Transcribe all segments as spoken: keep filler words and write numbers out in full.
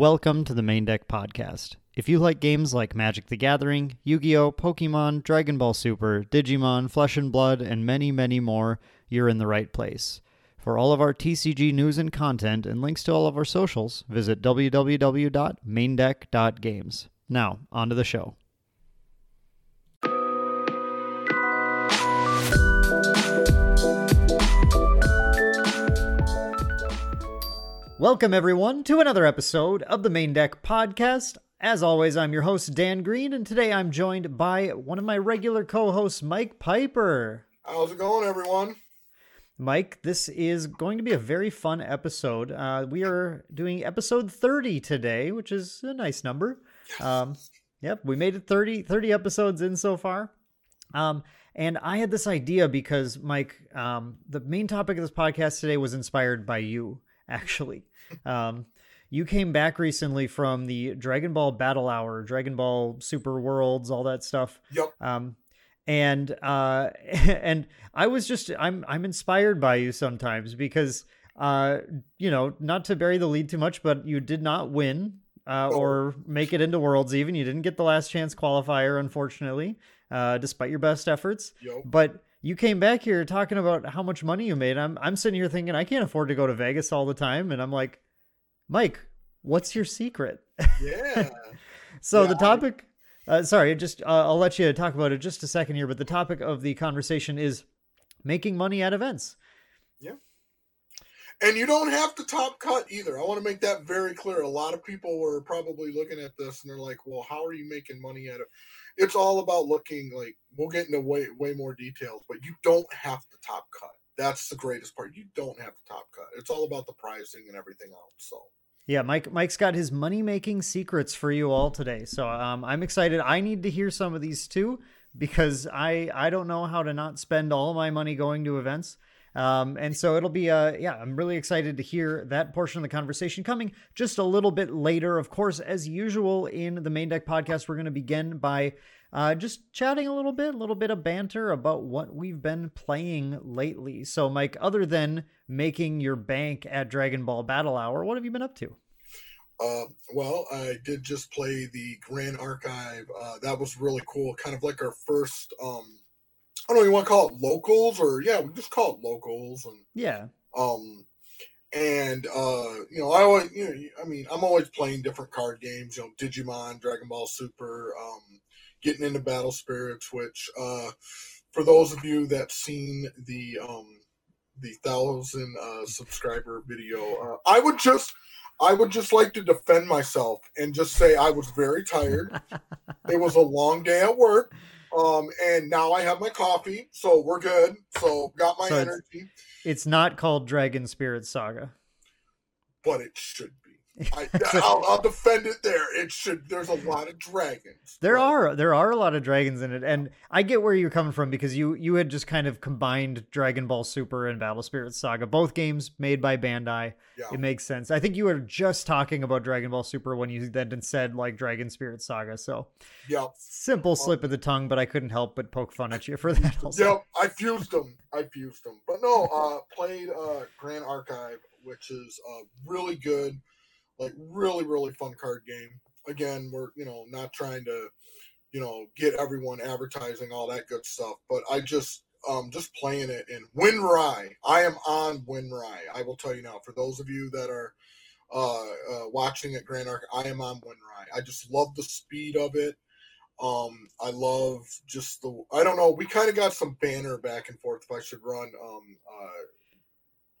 Welcome to the Maindeck Podcast. If you like games like Magic the Gathering, Yu-Gi-Oh!, Pokemon, Dragon Ball Super, Digimon, Flesh and Blood, and many, many more, you're in the right place. For all of our T C G news and content and links to all of our socials, visit w w w dot maindeck dot games. Now, on to the show. Welcome, everyone, to another episode of the Maindeck Podcast. As always, I'm your host, Dan Green, and today I'm joined by one of my regular co-hosts, Mike Piper. How's it going, everyone? Mike, this is going to be a very fun episode. Uh, we are doing episode thirty today, which is a nice number. Yes. Um, yep, we made it thirty, thirty episodes in so far. Um, and I had this idea because, Mike, um, the main topic of this podcast today was inspired by you, actually. Um, you came back recently from the Dragon Ball Battle Hour, Dragon Ball Super Worlds, all that stuff. Yep. Um, and, uh, and I was just, I'm, I'm inspired by you sometimes because, uh, you know, not to bury the lead too much, but you did not win, uh, or make it into Worlds even. You didn't get the last chance qualifier, unfortunately, uh, despite your best efforts, yep. But you came back here talking about how much money you made. I'm I'm sitting here thinking I can't afford to go to Vegas all the time, and I'm like, Mike, what's your secret? Yeah. so yeah, the topic, I... uh, sorry, just uh, I'll let you talk about it just a second here, but the topic of the conversation is making money at events. Yeah. And you don't have to top cut either. I want to make that very clear. A lot of people were probably looking at this and they're like, well, how are you making money at it? It's all about looking like we'll get into way, way more details, but you don't have to top cut. That's the greatest part. You don't have to top cut. It's all about the pricing and everything else. So yeah, Mike, Mike's got his money making secrets for you all today. So um, I'm excited. I need to hear some of these too, because I, I don't know how to not spend all my money going to events. Um, and so it'll be, uh, yeah, I'm really excited to hear that portion of the conversation coming just a little bit later. Of course, as usual in the Maindeck Podcast, we're going to begin by, uh, just chatting a little bit, a little bit of banter about what we've been playing lately. So Mike, other than making your bank at Dragon Ball Battle Hour, what have you been up to? Uh, well, I did just play the Grand Archive. Uh, that was really cool. Kind of like our first, um, I don't know, you want to call it locals or yeah, we just call it locals. And yeah. Um, and, uh, you know, I always, you know, I mean, I'm always playing different card games, you know, Digimon, Dragon Ball Super, um, getting into Battle Spirits, which, uh, for those of you that seen the, um, the thousand, uh, subscriber video, uh, I would just, I would just like to defend myself and just say, I was very tired. It was a long day at work. Um, and now I have my coffee, so we're good. So got my so energy. It's, it's not called Dragon Spirit Saga, but it should be. I, I'll, I'll defend it there. It should. There's a lot of dragons. There but. are there are a lot of dragons in it, and I get where you're coming from because you you had just kind of combined Dragon Ball Super and Battle Spirit Saga, both games made by Bandai. Yeah. It makes sense. I think you were just talking about Dragon Ball Super when you then said like Dragon Spirit Saga. So yeah, simple um, slip of the tongue, but I couldn't help but poke fun at you for that. Also. Yep, yeah, I fused them. I fused them. But no, uh, played uh, Grand Archive, which is uh, really good. Like really, really fun card game. Again, we're, you know, not trying to, you know, get everyone advertising, all that good stuff. But I just, um, just playing it in Winry. I am on Winry. I will tell you now, for those of you that are uh, uh, watching at Grand Arc, I am on Winry. I just love the speed of it. Um, I love just the, I don't know. We kind of got some banner back and forth. If I should run, um,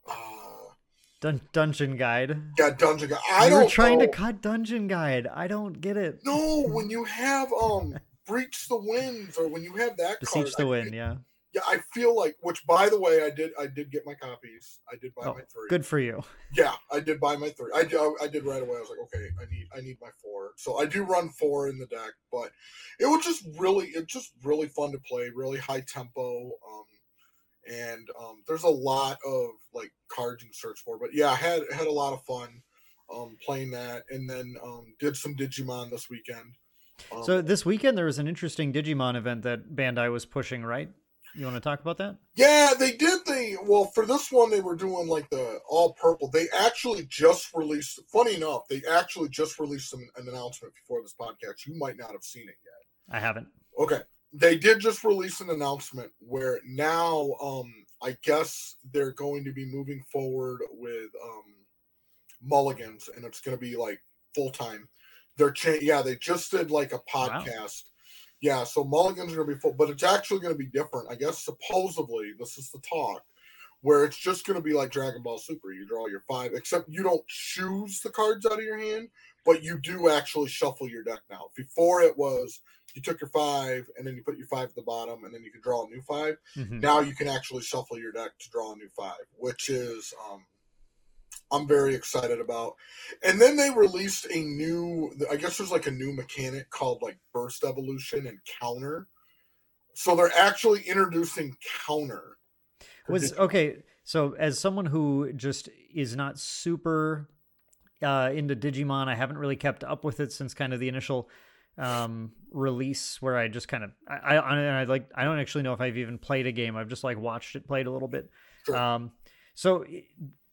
uh, uh Dun- dungeon guide. Yeah, dungeon guide. I You're don't trying know. to cut dungeon guide. I don't get it. No, when you have um breach the winds or when you have that Besiege card, the I wind, feel, yeah. Yeah, I feel like. Which, by the way, I did. I did get my copies. I did buy oh, my three. Good for you. Yeah, I did buy my three. I, I I did right away. I was like, okay, I need I need my four. So I do run four in the deck, but it was just really it's just really fun to play. Really high tempo. Um. And um, there's a lot of like cards you can search for, but yeah, I had had a lot of fun um, playing that, and then um, did some Digimon this weekend. Um, so this weekend there was an interesting Digimon event that Bandai was pushing, right? You want to talk about that? Yeah, they did. They well for this one they were doing like the all purple. They actually just released. Funny enough, they actually just released an, an announcement before this podcast. You might not have seen it yet. I haven't. Okay, they did just release an announcement where now um, I guess they're going to be moving forward with um, mulligans, and it's going to be like full time. They're cha- yeah, they just did like a podcast. Wow. Yeah, so mulligans are going to be full, but it's actually going to be different. I guess supposedly, this is the talk, where it's just going to be like Dragon Ball Super. You draw your five, except you don't choose the cards out of your hand, but you do actually shuffle your deck now. Before it was, you took your five, and then you put your five at the bottom, and then you could draw a new five. Mm-hmm. Now you can actually shuffle your deck to draw a new five, which is... um, I'm very excited about. And then they released a new, I guess there's like a new mechanic called like Burst Evolution and Counter. So they're actually introducing Counter. Was okay. So as someone who just is not super uh, into Digimon, I haven't really kept up with it since kind of the initial um, release where I just kind of, I, I, I like, I don't actually know if I've even played a game. I've just like watched it played a little bit. Sure. Um, so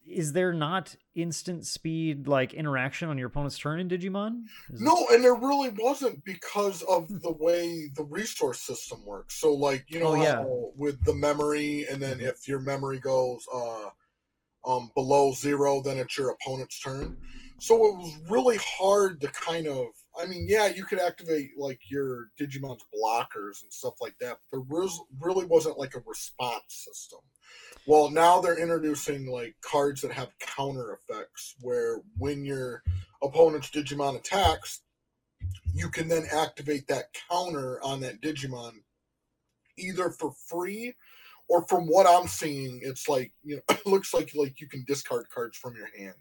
is there not instant speed like interaction on your opponent's turn in Digimon? Is no, it... and there really wasn't because of the way the resource system works. So like, you know, oh, yeah. how with the memory, and then if your memory goes uh, um, below zero, then it's your opponent's turn. So it was really hard to kind of, I mean, yeah, you could activate like your Digimon's blockers and stuff like that, but there was, really wasn't like a response system. Well, now they're introducing like cards that have counter effects where when your opponent's Digimon attacks, you can then activate that counter on that Digimon either for free or from what I'm seeing, it's like, you know, it looks like like you can discard cards from your hand.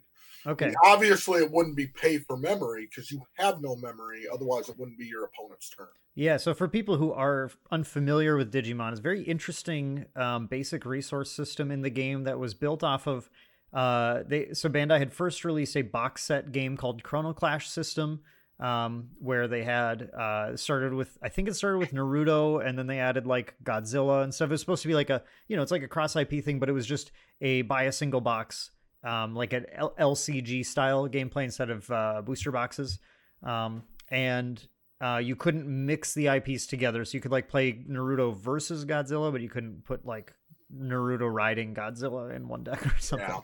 Okay. And obviously, it wouldn't be pay for memory because you have no memory. Otherwise, it wouldn't be your opponent's turn. Yeah. So for people who are unfamiliar with Digimon, it's a very interesting um, basic resource system in the game that was built off of. Uh, they so Bandai had first released a box set game called Chrono Clash System, um, where they had uh, started with I think it started with Naruto, and then they added like Godzilla and stuff. It was supposed to be like a you know it's like a cross I P thing, but it was just a buy a single box. Um, like an L C G style gameplay instead of uh, booster boxes. Um, and uh, you couldn't mix the I Ps together. So you could like play Naruto versus Godzilla, but you couldn't put like Naruto riding Godzilla in one deck or something. Yeah.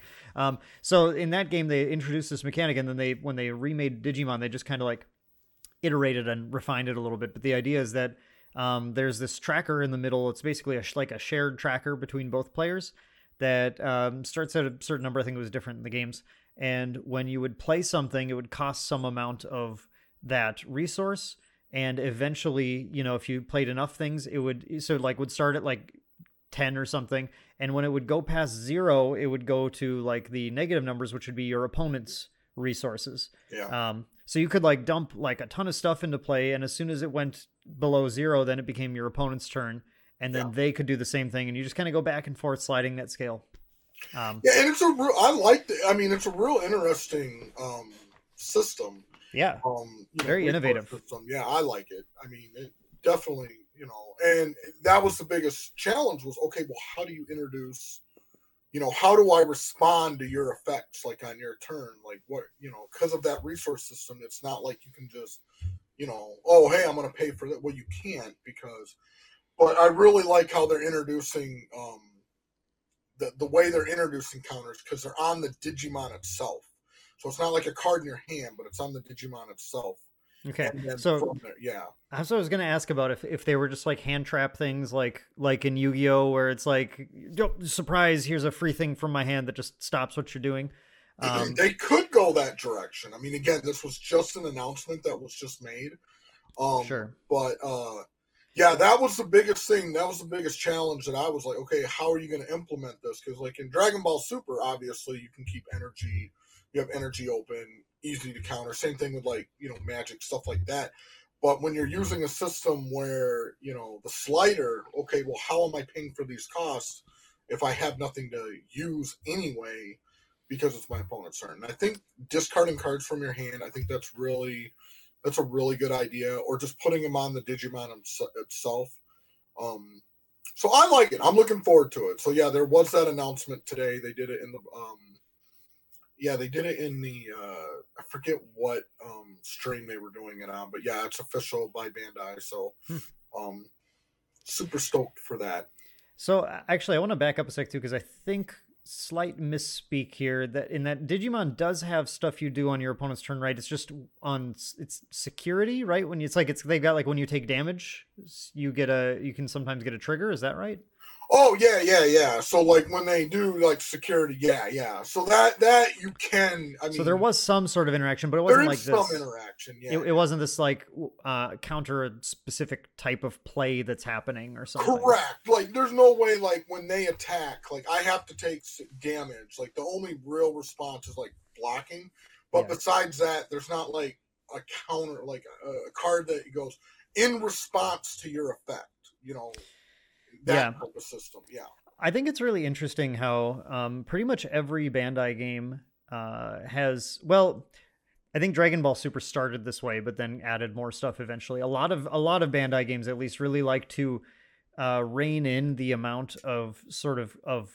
Um, so in that game, they introduced this mechanic. And then they when they remade Digimon, they just kind of like iterated and refined it a little bit. But the idea is that um, there's this tracker in the middle. It's basically a, like a shared tracker between both players. That um, starts at a certain number. I think it was different in the games. And when you would play something, it would cost some amount of that resource. And eventually, you know, if you played enough things, it would, so like would start at like ten or something. And when it would go past zero, it would go to like the negative numbers, which would be your opponent's resources. Yeah. Um, so you could like dump like a ton of stuff into play. And as soon as it went below zero, then it became your opponent's turn. And then yeah. they could do the same thing, and you just kind of go back and forth, sliding that scale. Um, yeah, and it's a real. I like. The, I mean, it's a real interesting um, system. Yeah, um, very know, innovative. System. Yeah, I like it. I mean, it definitely. You know, and that was the biggest challenge was okay. Well, how do you introduce? You know, how do I respond to your effects, like on your turn, like what you know, because of that resource system, it's not like you can just, you know, oh hey, I'm going to pay for that. Well, you can't because. But I really like how they're introducing um, the the way they're introducing counters because they're on the Digimon itself. So it's not like a card in your hand, but it's on the Digimon itself. Okay, so there, yeah. So I was going to ask about if, if they were just like hand trap things, like like in Yu-Gi-Oh, where it's like, surprise, here's a free thing from my hand that just stops what you're doing. Um, they, they could go that direction. I mean, again, this was just an announcement that was just made. Um, sure, but. Uh, Yeah, that was the biggest thing. That was the biggest challenge that I was like, okay, how are you going to implement this? Because like in Dragon Ball Super, obviously you can keep energy. You have energy open, easy to counter. Same thing with like, you know, magic, stuff like that. But when you're using a system where, you know, the slider, okay, well, how am I paying for these costs if I have nothing to use anyway because it's my opponent's turn? And I think discarding cards from your hand, I think that's really... That's a really good idea, or just putting them on the Digimon itself. Um, So I like it. I'm looking forward to it. So yeah, there was that announcement today. They did it in the um, yeah, they did it in the uh, I forget what um stream they were doing it on, but yeah, it's official by Bandai. So um, super stoked for that. So actually, I want to back up a sec too, because I think slight misspeak here. That in that Digimon does have stuff you do on your opponent's turn, right? It's just on it's security, right? When it's like it's they've got like when you take damage, you get a you can sometimes get a trigger. Is that right? Oh yeah, yeah, yeah. So like when they do like security, yeah, yeah. So that that you can. I mean, so there was some sort of interaction, but it wasn't like this. There is some interaction. Yeah, it, yeah. It wasn't this like uh, counter a specific type of play that's happening or something. Correct. Like there's no way like when they attack, like I have to take damage. Like the only real response is like blocking. But yeah. Besides that, there's not like a counter, like a, a card that goes in response to your effect. You know. That yeah. System. yeah, I think it's really interesting how um, pretty much every Bandai game uh, has, well, I think Dragon Ball Super started this way, but then added more stuff eventually. A lot of a lot of Bandai games, at least, really like to uh, rein in the amount of sort of of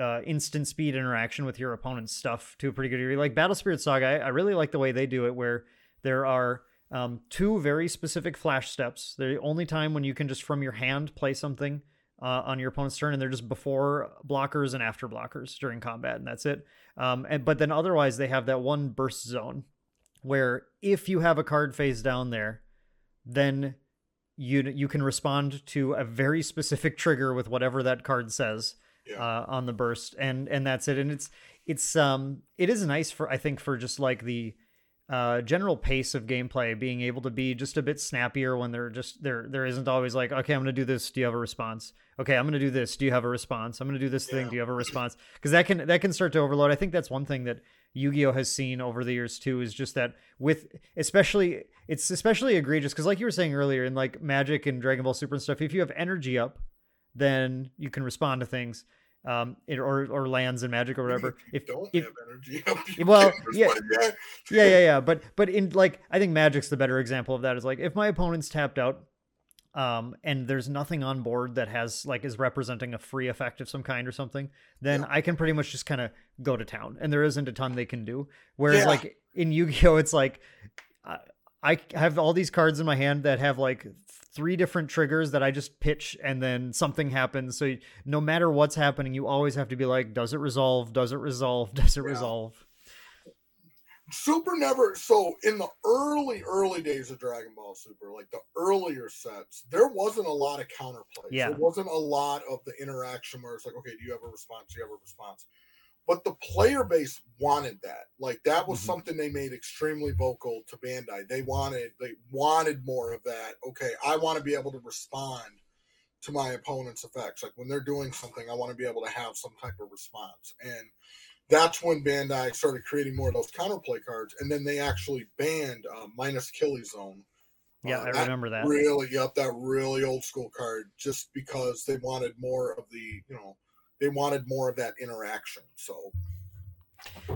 uh, instant speed interaction with your opponent's stuff to a pretty good degree. Like Battle Spirits Saga, I, I really like the way they do it, where there are um, two very specific flash steps. They're the only time when you can just from your hand play something. Uh, on your opponent's turn, and they're just before blockers and after blockers during combat, and that's it. Um, and but then otherwise, they have that one burst zone where if you have a card face down there, then you you can respond to a very specific trigger with whatever that card says yeah. uh, on the burst, and and that's it. And it's it's um it is nice for I think for just like the. Uh, general pace of gameplay, being able to be just a bit snappier when they're just there. There isn't always like, okay, I'm going to do this. Do you have a response? Okay, I'm going to do this. Do you have a response? I'm going to do this yeah. thing. Do you have a response? Because that can that can start to overload. I think that's one thing that Yu-Gi-Oh has seen over the years too, is just that with especially it's especially egregious because like you were saying earlier in like Magic and Dragon Ball Super and stuff, if you have energy up, then you can respond to things. Um, it, or or lands in Magic or whatever. If you don't if, have energy, if well, yeah, yeah, yeah, yeah. But but in like, I think Magic's the better example of that. Is like if my opponent's tapped out, um, and there's nothing on board that has like is representing a free effect of some kind or something, then yeah. I can pretty much just kind of go to town, and there isn't a ton they can do. Whereas yeah. like in Yu-Gi-Oh, it's like I, I have all these cards in my hand that have like. Three different triggers that I just pitch and then something happens. So you, no matter what's happening, you always have to be like, does it resolve? Does it resolve? Does it yeah. resolve? Super never. So in the early, early days of Dragon Ball Super, like the earlier sets, there wasn't a lot of counterplay. Yeah. There wasn't a lot of the interaction where it's like, okay, do you have a response? Do you have a response? But the player base wanted that. Like that was mm-hmm. something they made extremely vocal to Bandai. They wanted they wanted more of that. Okay, I want to be able to respond to my opponent's effects. Like when they're doing something, I want to be able to have some type of response. And that's when Bandai started creating more of those counterplay cards. And then they actually banned uh, Minus Killie Zone. Yeah, uh, I that remember that. Really, yep, that really old school card. Just because they wanted more of the, you know. They wanted more of that interaction. So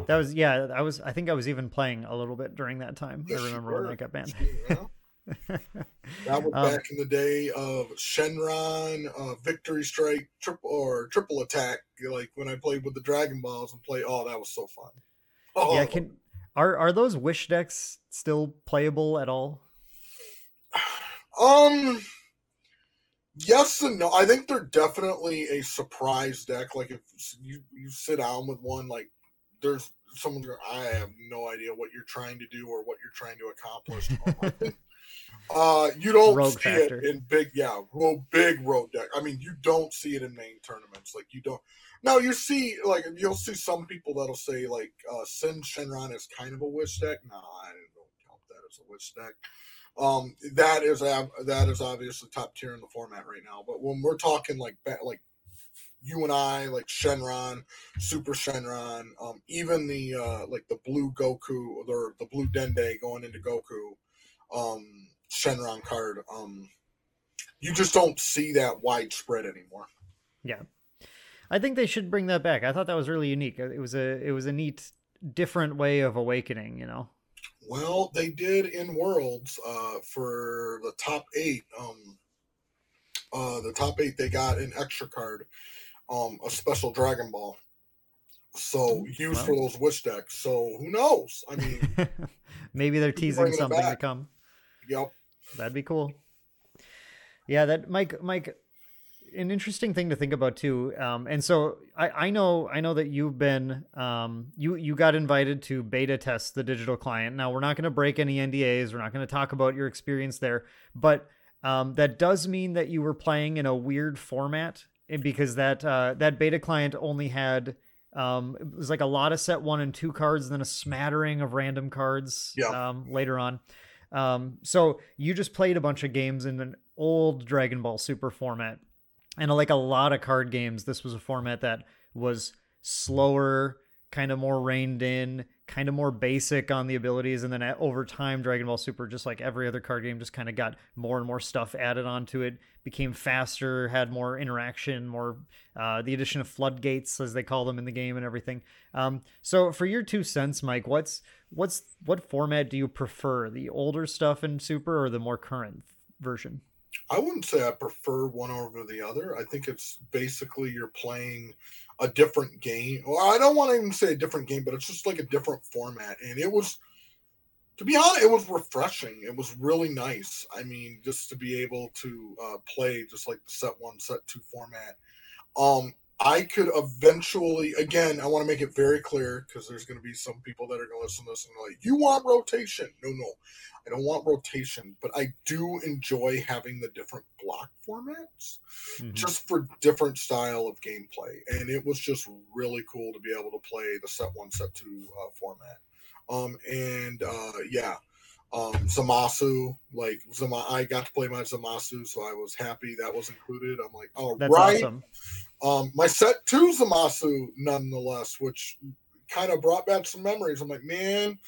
that was, yeah, I was, I think I was even playing a little bit during that time. Yes, I remember when I got banned. Yeah. That was um, back in the day of Shenron, uh, Victory Strike, triple or triple attack. Like when I played with the Dragon Balls and play, oh, that was so fun. Oh, yeah. Can, are, are those wish decks still playable at all? Um, Yes and no. I think they're definitely a surprise deck. Like if you, you sit down with one, like there's someone's going, I have no idea what you're trying to do or what you're trying to accomplish. I think, uh, you don't rogue see factor. It in big, yeah, well, big road deck. I mean, you don't see it in main tournaments. Like you don't. Now you see, like you'll see some people that'll say like uh, Sin Shenron is kind of a wish deck. No, I don't count that as a wish deck. Um, that is that is obviously top tier in the format right now. But when we're talking like like you and I, like Shenron, Super Shenron, um, even the uh, like the blue Goku or the blue Dende going into Goku, um, Shenron card, um, you just don't see that widespread anymore. Yeah, I think they should bring that back. I thought that was really unique. It was a it was a neat, different way of awakening. You know. Well, they did in Worlds uh, for the top eight. Um, uh, the top eight, they got an extra card, um, a special Dragon Ball. So used wow. for those wish decks. So who knows? I mean, maybe they're teasing something to come. Yep, that'd be cool. Yeah, that Mike, Mike, an interesting thing to think about too. Um, and so I, I know, I know that you've been, um, you, you got invited to beta test the digital client. Now we're not going to break any N D As. We're not going to talk about your experience there, but, um, that does mean that you were playing in a weird format, and because that, uh, that beta client only had, um, it was like a lot of set one and two cards, and then a smattering of random cards, yeah. um, later on. Um, so you just played a bunch of games in an old Dragon Ball Super format. And like a lot of card games, this was a format that was slower, kind of more reined in, kind of more basic on the abilities. And then over time, Dragon Ball Super, just like every other card game, just kind of got more and more stuff added onto it, became faster, had more interaction, more uh, the addition of floodgates, as they call them in the game and everything. Um, so for your two cents, Mike, what's what's what format do you prefer, the older stuff in Super or the more current version? I wouldn't say I prefer one over the other. I think it's basically you're playing a different game. Well, I don't want to even say a different game, but it's just like a different format. And it was, to be honest, it was refreshing. It was really nice. I mean, just to be able to uh, play just like the set one, set two format. Um, I could eventually, again, I want to make it very clear because there's going to be some people that are going to listen to this and be like, you want rotation? No, no, I don't want rotation, but I do enjoy having the different block formats mm-hmm. just for different style of gameplay. And it was just really cool to be able to play the set one, set two uh, format. Um, and uh, yeah, um, Zamasu, like Zama- I got to play my Zamasu, so I was happy that was included. I'm like, all That's right. Awesome. Um, my set two Zamasu, nonetheless, which kind of brought back some memories. I'm like, man,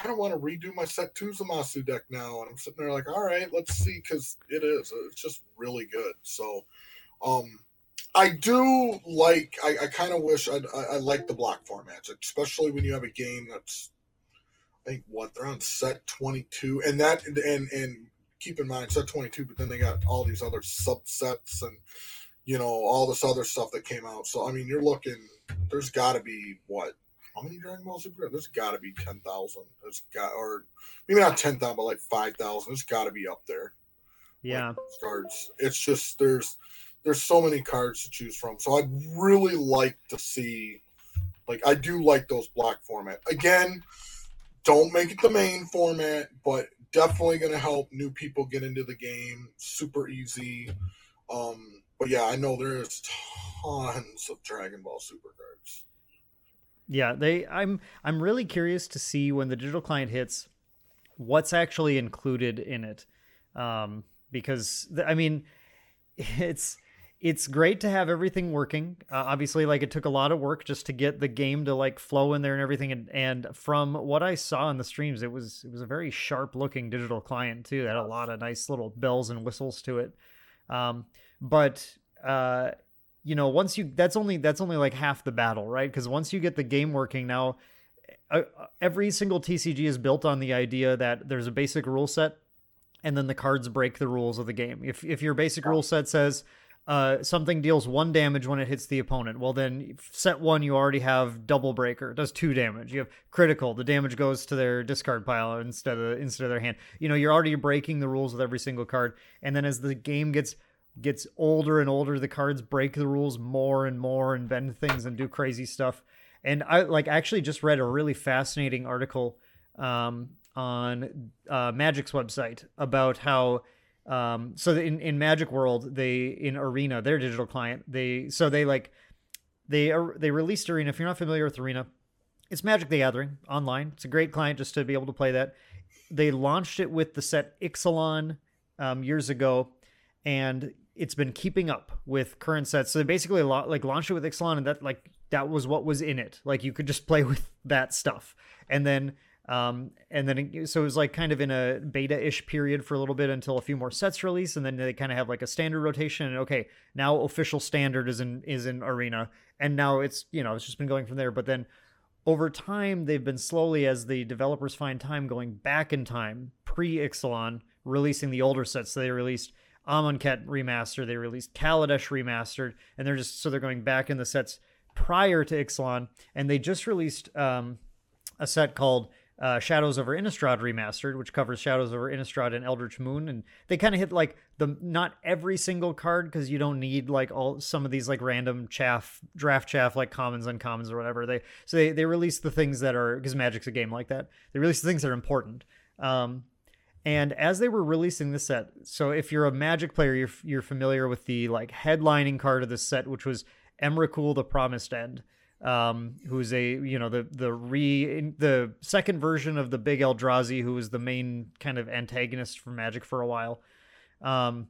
kind of want to redo my set two Zamasu deck now. And I'm sitting there like, all right, let's see, because it is. It's just really good. So um, I do like, I, I kind of wish I'd, I, I like the block formats, especially when you have a game that's, I think, what, they're on set twenty-two. And that, and, and keep in mind, set twenty-two, but then they got all these other subsets and, you know, all this other stuff that came out. So, I mean, you're looking, there's got to be, what, how many Dragon Ball Super? There's got to be ten thousand. There's got, or maybe not ten thousand, but like five thousand. There's got to be up there. Yeah. Like, cards. It's just, there's, there's so many cards to choose from. So I'd really like to see, like, I do like those block format. Again, don't make it the main format, but definitely going to help new people get into the game. Super easy. Um, But yeah, I know there's tons of Dragon Ball Super cards. Yeah, they. I'm I'm really curious to see when the digital client hits, what's actually included in it, um, because I mean, it's it's great to have everything working. Uh, obviously, like it took a lot of work just to get the game to like flow in there and everything. And and from what I saw in the streams, it was it was a very sharp looking digital client too. It had a lot of nice little bells and whistles to it. Um, But, uh, you know, once you, that's only, that's only like half the battle, right? Because once you get the game working now, uh, every single T C G is built on the idea that there's a basic rule set and then the cards break the rules of the game. If, if your basic rule set says, uh, something deals one damage when it hits the opponent, well then set one, you already have double breaker. It does two damage. You have critical. The damage goes to their discard pile instead of, instead of their hand. You know, you're already breaking the rules with every single card. And then as the game gets gets older and older, the cards break the rules more and more and bend things and do crazy stuff. And I like actually just read a really fascinating article um, on uh, Magic's website about how um, so in, in Magic World, they in Arena, their digital client, they so they like they they released Arena. If you're not familiar with Arena, it's Magic the Gathering online. It's a great client just to be able to play that. They launched it with the set Ixalan um, years ago, and it's been keeping up with current sets. So they basically like launched it with Ixalan, and that like that was what was in it. Like you could just play with that stuff. And then um and then it, so it was like kind of in a beta-ish period for a little bit until a few more sets release, and then they kind of have like a standard rotation. And okay, now official standard is in is in Arena, and now it's, you know, it's just been going from there. But then over time, they've been slowly, as the developers find time, going back in time pre-Ixalan, releasing the older sets. So they released Amonkhet Remastered, they released Kaladesh Remastered, and they're just, so they're going back in the sets prior to Ixalan, and they just released um, a set called uh, Shadows over Innistrad Remastered, which covers Shadows over Innistrad and Eldritch Moon, and they kind of hit, like, the not every single card, because you don't need, like, all some of these, like, random chaff, draft chaff, like, commons, uncommons, or whatever. They So they, they release the things that are, because Magic's a game like that, they release the things that are important. Um, and as they were releasing the set, so if you're a Magic player, you're you're familiar with the, like, headlining card of this set, which was Emrakul the Promised End, um, who's a, you know, the the re the second version of the big Eldrazi, who was the main kind of antagonist for Magic for a while. Um,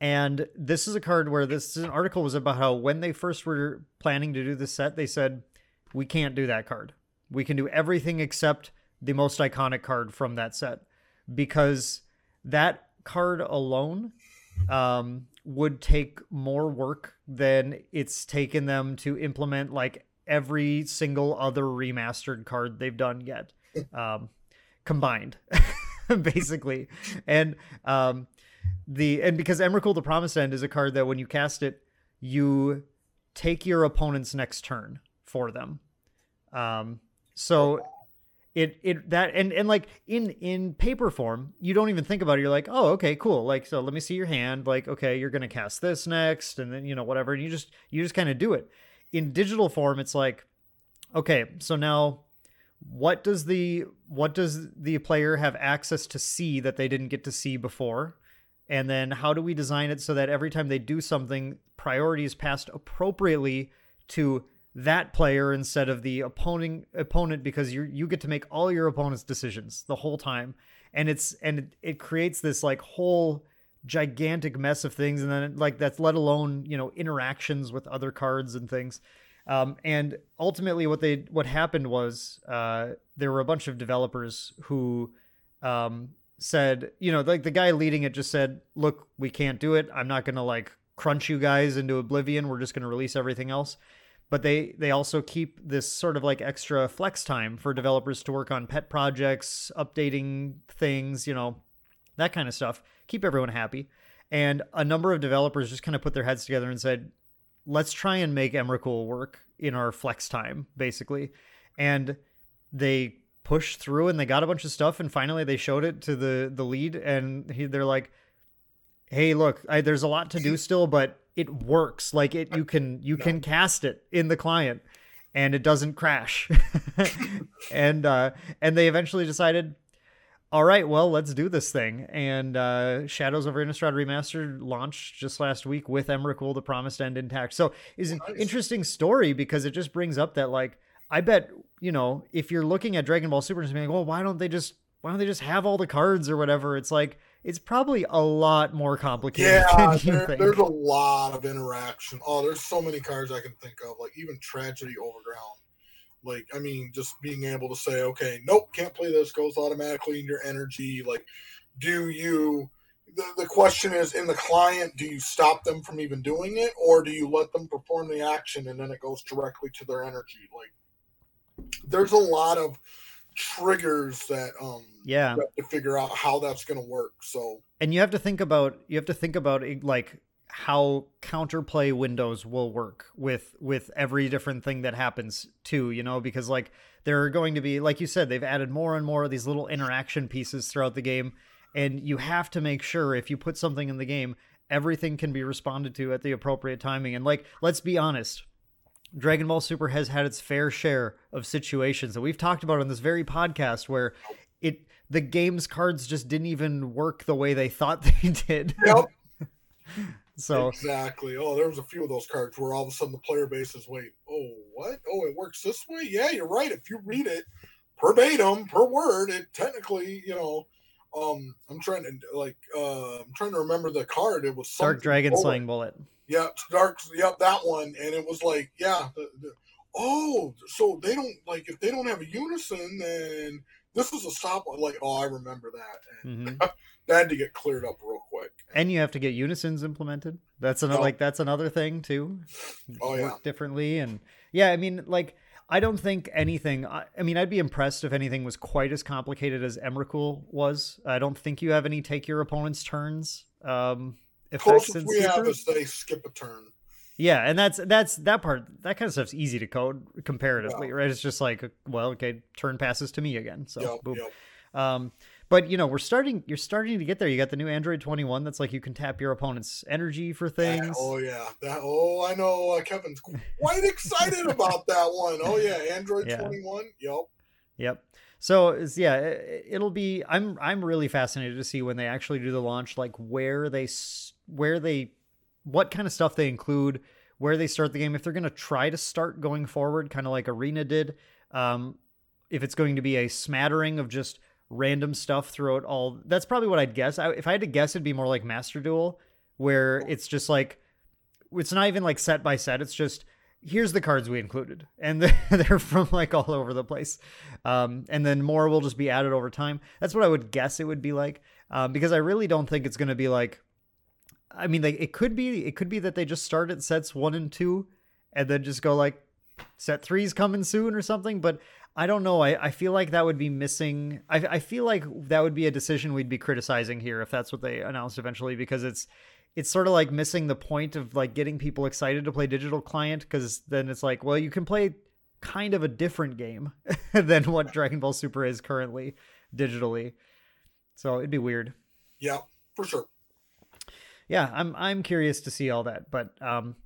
and this is a card where this an article was about how when they first were planning to do this set, they said, we can't do that card. We can do everything except the most iconic card from that set, because that card alone um, would take more work than it's taken them to implement, like, every single other remastered card they've done yet, um, combined, basically. And um, the and because Emrakul the Promised End is a card that when you cast it, you take your opponent's next turn for them. Um, so. It it that and and like in in paper form, you don't even think about it. You're like, oh, okay, cool. Like, so let me see your hand. Like, okay, you're gonna cast this next, and then, you know, whatever. And you just you just kind of do it. In digital form, it's like, okay, so now what does the what does the player have access to see that they didn't get to see before? And then how do we design it so that every time they do something, priority is passed appropriately to that player instead of the opponent opponent, because you you get to make all your opponent's decisions the whole time. And it's, and it, it creates this, like, whole gigantic mess of things. And then it, like, that's, let alone, you know, interactions with other cards and things. Um, and ultimately what they, what happened was, uh, there were a bunch of developers who, um, said, you know, like, the guy leading it just said, look, we can't do it. I'm not going to, like, crunch you guys into oblivion. We're just going to release everything else. But they, they also keep this sort of, like, extra flex time for developers to work on pet projects, updating things, you know, that kind of stuff. Keep everyone happy. And a number of developers just kind of put their heads together and said, let's try and make Emrakul work in our flex time, basically. And they pushed through and they got a bunch of stuff. And finally they showed it to the, the lead, and he, they're like, hey, look, I, there's a lot to do still, but it works. Like, it, you can, you can cast it in the client and it doesn't crash. and, uh, and they eventually decided, all right, well, let's do this thing. And, uh, Shadows over Innistrad Remastered launched just last week with Emrakul the Promised End intact. So it's an interesting story, because it just brings up that, like, I bet, you know, if you're looking at Dragon Ball Super and being like, well, why don't they just, why don't they just have all the cards or whatever? It's like, it's probably a lot more complicated. Yeah, than you think. There's a lot of interaction. Oh, there's so many cards I can think of. Like, even Tragedy Overground. Like, I mean, just being able to say, okay, nope, can't play this. Goes automatically in your energy. Like, do you? The, the question is, in the client, do you stop them from even doing it, or do you let them perform the action and then it goes directly to their energy? Like, there's a lot of triggers that um yeah you have to figure out how that's going to work. So, and you have to think about you have to think about it, like, how counterplay windows will work with with every different thing that happens too, you know, because, like, there are going to be, like you said, they've added more and more of these little interaction pieces throughout the game, and you have to make sure if you put something in the game, everything can be responded to at the appropriate timing. And, like, let's be honest, Dragon Ball Super has had its fair share of situations that we've talked about on this very podcast where it the game's cards just didn't even work the way they thought they did. Yep. So exactly. Oh, there was a few of those cards where all of a sudden the player base is, wait, oh, what? Oh, it works this way? Yeah, you're right. If you read it verbatim, per word, it technically, you know, um, I'm trying to like, uh, I'm trying to remember the card. It was Dark Dragon Slaying Bullet. Yeah, dark. Yep, that one, and it was like, yeah. The, the, oh, so they don't like if they don't have a unison, then this is a stop. Like, oh, I remember that. And mm-hmm. That had to get cleared up real quick. And you have to get unisons implemented. That's another oh. like that's another thing too. Oh yeah, work differently, and yeah, I mean, like, I don't think anything. I, I mean, I'd be impressed if anything was quite as complicated as Emrakul was. I don't think you have any take your opponent's turns. Um, effects and we super. Have is they skip a turn. Yeah, and that's that's that part. That kind of stuff's easy to code comparatively, yeah. right? It's just like, well, okay, turn passes to me again. So, yep, boom. Yep. Um, but you know, we're starting. You're starting to get there. You got the new Android twenty-one. That's like you can tap your opponent's energy for things. Yeah, oh yeah. That, oh, I know. Uh, Kevin's quite excited about that one. Oh yeah, Android yeah. twenty-one. Yep. Yep. So yeah, it'll be. I'm I'm really fascinated to see when they actually do the launch. Like where they where they. what kind of stuff they include, where they start the game, if they're going to try to start going forward, kind of like Arena did. Um, if it's going to be a smattering of just random stuff throughout all, that's probably what I'd guess. I, if I had to guess, it'd be more like Master Duel, where it's just like, it's not even like set by set. It's just, here's the cards we included. And they're, they're from like all over the place. Um, and then more will just be added over time. That's what I would guess it would be like, um, because I really don't think it's going to be like, I mean, like it could be, it could be that they just start at sets one and two and then just go like set three's coming soon or something. But I don't know. I, I feel like that would be missing. I, I feel like that would be a decision we'd be criticizing here if that's what they announced eventually, because it's, it's sort of like missing the point of like getting people excited to play Digital Client. Cause then it's like, well, you can play kind of a different game than what Dragon Ball Super is currently digitally. So it'd be weird. Yeah, for sure. Yeah, I'm I'm curious to see all that. But um,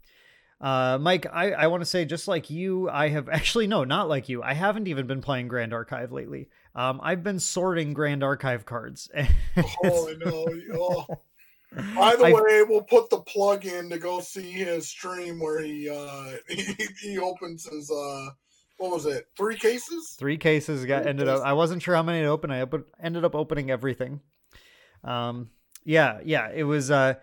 uh, Mike, I, I want to say just like you, I have actually no, not like you. I haven't even been playing Grand Archive lately. Um, I've been sorting Grand Archive cards. oh, I know. Oh. By the I, way, we'll put the plug in to go see his stream where he uh, he, he opens his uh, what was it? Three cases? Three cases got Three ended cases. up. I wasn't sure how many to open. I op- ended up opening everything. Um, yeah, yeah. It was. Uh,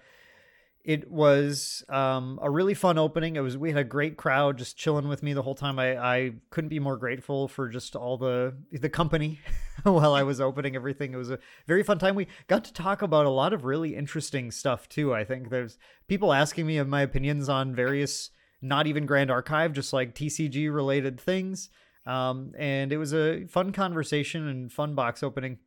It was um, a really fun opening. It was we had a great crowd just chilling with me the whole time. I, I couldn't be more grateful for just all the the company while I was opening everything. It was a very fun time. We got to talk about a lot of really interesting stuff too. I think there's people asking me of my opinions on various, not even Grand Archive, just like T C G related things. Um, and it was a fun conversation and fun box opening.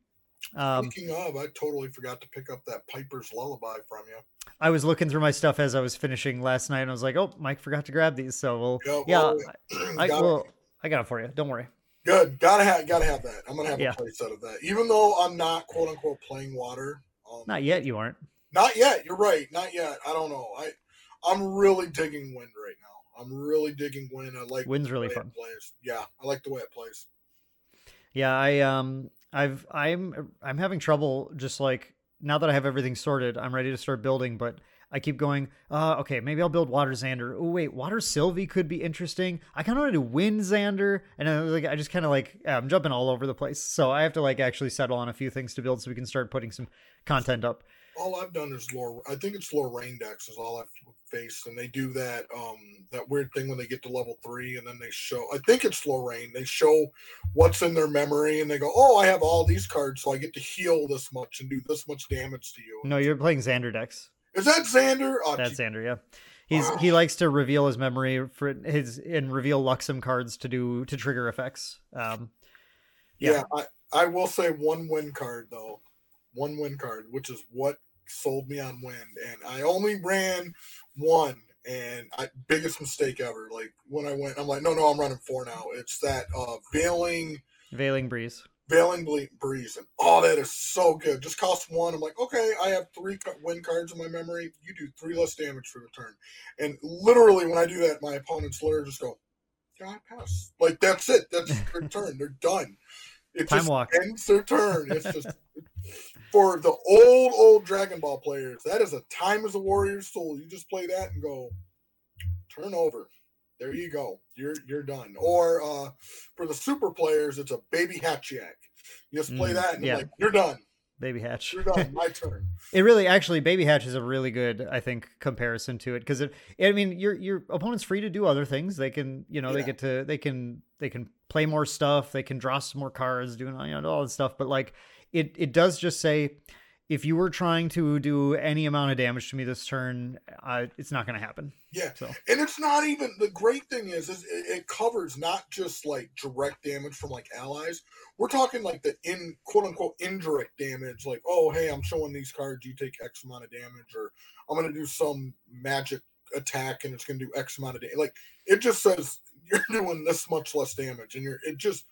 Um, Speaking of, I totally forgot to pick up that Piper's Lullaby from you. I was looking through my stuff as I was finishing last night, and I was like, "Oh, Mike forgot to grab these." So we'll, yeah, well, yeah I, I, got well I got it for you. Don't worry. Good, gotta have, gotta have that. I'm gonna have yeah. a playset of that, even though I'm not quote unquote playing water. Um, not yet, you aren't. Not yet. You're right. Not yet. I don't know. I, I'm really digging Wind right now. I'm really digging Wind. I like Wind's really fun. Yeah, I like the way it plays. Yeah, I um. I've I'm I'm having trouble just like now that I have everything sorted, I'm ready to start building, but I keep going, uh, okay, maybe I'll build Water Xander. Oh wait, Water Sylvie could be interesting. I kind of want to do Wind Xander, and I was like, I just kind of like yeah, I'm jumping all over the place, so I have to like actually settle on a few things to build so we can start putting some content up. All I've done is Lor. I think it's Lorraine decks is all I've faced, and they do that um that weird thing when they get to level three, and then they show. I think it's Lorraine. They show what's in their memory, and they go, "Oh, I have all these cards, so I get to heal this much and do this much damage to you." No, you're playing Xander decks. Is that Xander? Oh, That's geez. Xander. Yeah, he's wow. he likes to reveal his memory for his and reveal Luxem cards to do to trigger effects. Um, yeah, yeah I, I will say one win card though, one win card, which is what sold me on Wind, and I only ran one, and I biggest mistake ever. Like when I went, I'm like, no, no, I'm running four now. It's that uh, Veiling, Veiling Breeze, Veiling Breeze, and oh, that is so good. Just cost one. I'm like, okay, I have three Wind cards in my memory. You do three less damage for the turn, and literally when I do that, my opponents literally just go, yeah, I pass. Like that's it. That's their turn. They're done. It Time just walk. ends their turn. It's just. For the old, old Dragon Ball players, that is a time as a warrior soul. You just play that and go, turn over. There you go. You're you're done. Or uh, for the super players, it's a baby hatchiac. You just play mm, that and yeah. like, you're done. Baby hatch. You're done. My turn. It really, actually, baby hatch is a really good, I think, comparison to it because it. I mean, your your opponent's free to do other things. They can, you know, yeah. they get to they can they can play more stuff. They can draw some more cards, doing you know, all that stuff. But like. It it does just say if you were trying to do any amount of damage to me this turn, uh, it's not going to happen. Yeah. So. And it's not even, the great thing is, is it, it covers not just like direct damage from like allies. We're talking like the in quote unquote indirect damage. Like, oh, hey, I'm showing these cards. You take X amount of damage, or I'm going to do some magic attack and it's going to do X amount of damage. Like it just says you're doing this much less damage, and you're, it just,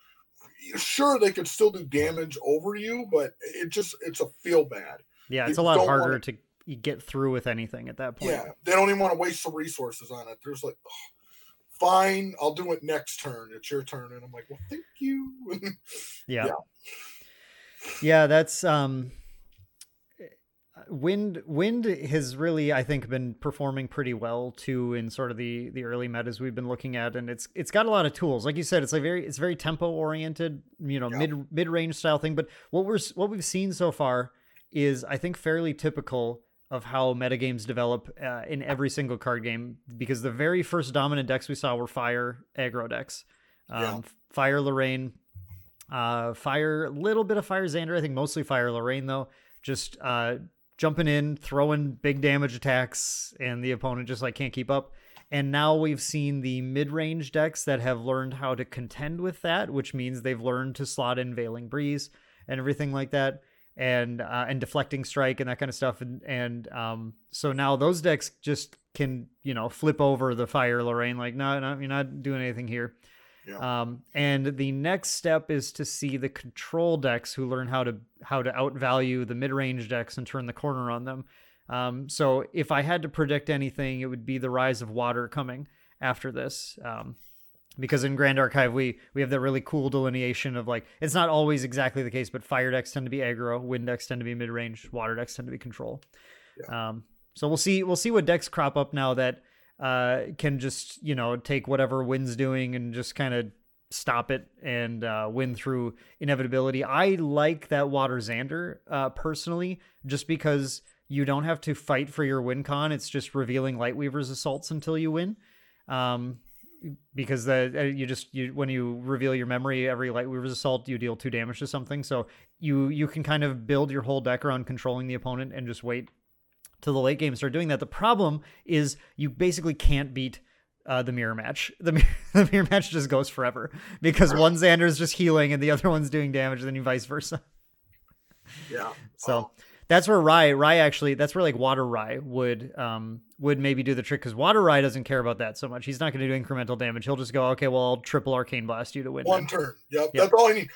sure, they could still do damage over you, but it just, it's a feel bad. Yeah, it's they a lot harder wanna, to get through with anything at that point. Yeah, they don't even want to waste the resources on it. They're just like, oh, fine, I'll do it next turn. It's your turn. And I'm like, well, thank you. yeah. yeah. Yeah, that's... um. Wind Wind has really, I think, been performing pretty well too in sort of the, the early metas we've been looking at, and it's it's got a lot of tools. Like you said, it's like very it's very tempo oriented, you know, yeah. mid mid range style thing. But what we're what we've seen so far is, I think, fairly typical of how metagames develop uh, in every single card game, because the very first dominant decks we saw were fire aggro decks, um, yeah. fire Lorraine, uh, fire a little bit of fire Xander. I think mostly fire Lorraine though, just. Uh, jumping in, throwing big damage attacks, and the opponent just like can't keep up. And now we've seen the mid-range decks that have learned how to contend with that, which means they've learned to slot in Veiling Breeze and everything like that, and uh, and Deflecting Strike and that kind of stuff. And, and um, so now those decks just can, you know, flip over the fire Lorraine, like, no, no, you're not doing anything here. Yeah. Um, and the next step is to see the control decks who learn how to how to outvalue the mid-range decks and turn the corner on them. Um, so if I had to predict anything, it would be the rise of water coming after this, um, because in Grand Archive, we we have that really cool delineation of like, it's not always exactly the case, but fire decks tend to be aggro, wind decks tend to be mid-range, water decks tend to be control. Yeah. Um, so we'll see we'll see what decks crop up now that uh can just, you know, take whatever Wind's doing and just kind of stop it and uh win through inevitability. I like that Water Xander uh personally, just because you don't have to fight for your win con. It's just revealing Lightweaver's Assaults until you win, um because the you just you when you reveal your memory, every Lightweaver's Assault you deal two damage to something, so you you can kind of build your whole deck around controlling the opponent and just wait till the late game start doing that. The problem is you basically can't beat uh, the mirror match. The mirror, the mirror match just goes forever because right. one Xander's just healing and the other one's doing damage, and then you vice versa. Yeah. So um, that's where Rai, Rai actually, that's where like Water Rai would um would maybe do the trick, because Water Rai doesn't care about that so much. He's not going to do incremental damage. He'll just go, okay, well, I'll triple Arcane Blast you to win. One then. turn. Yep. yep. That's all I need.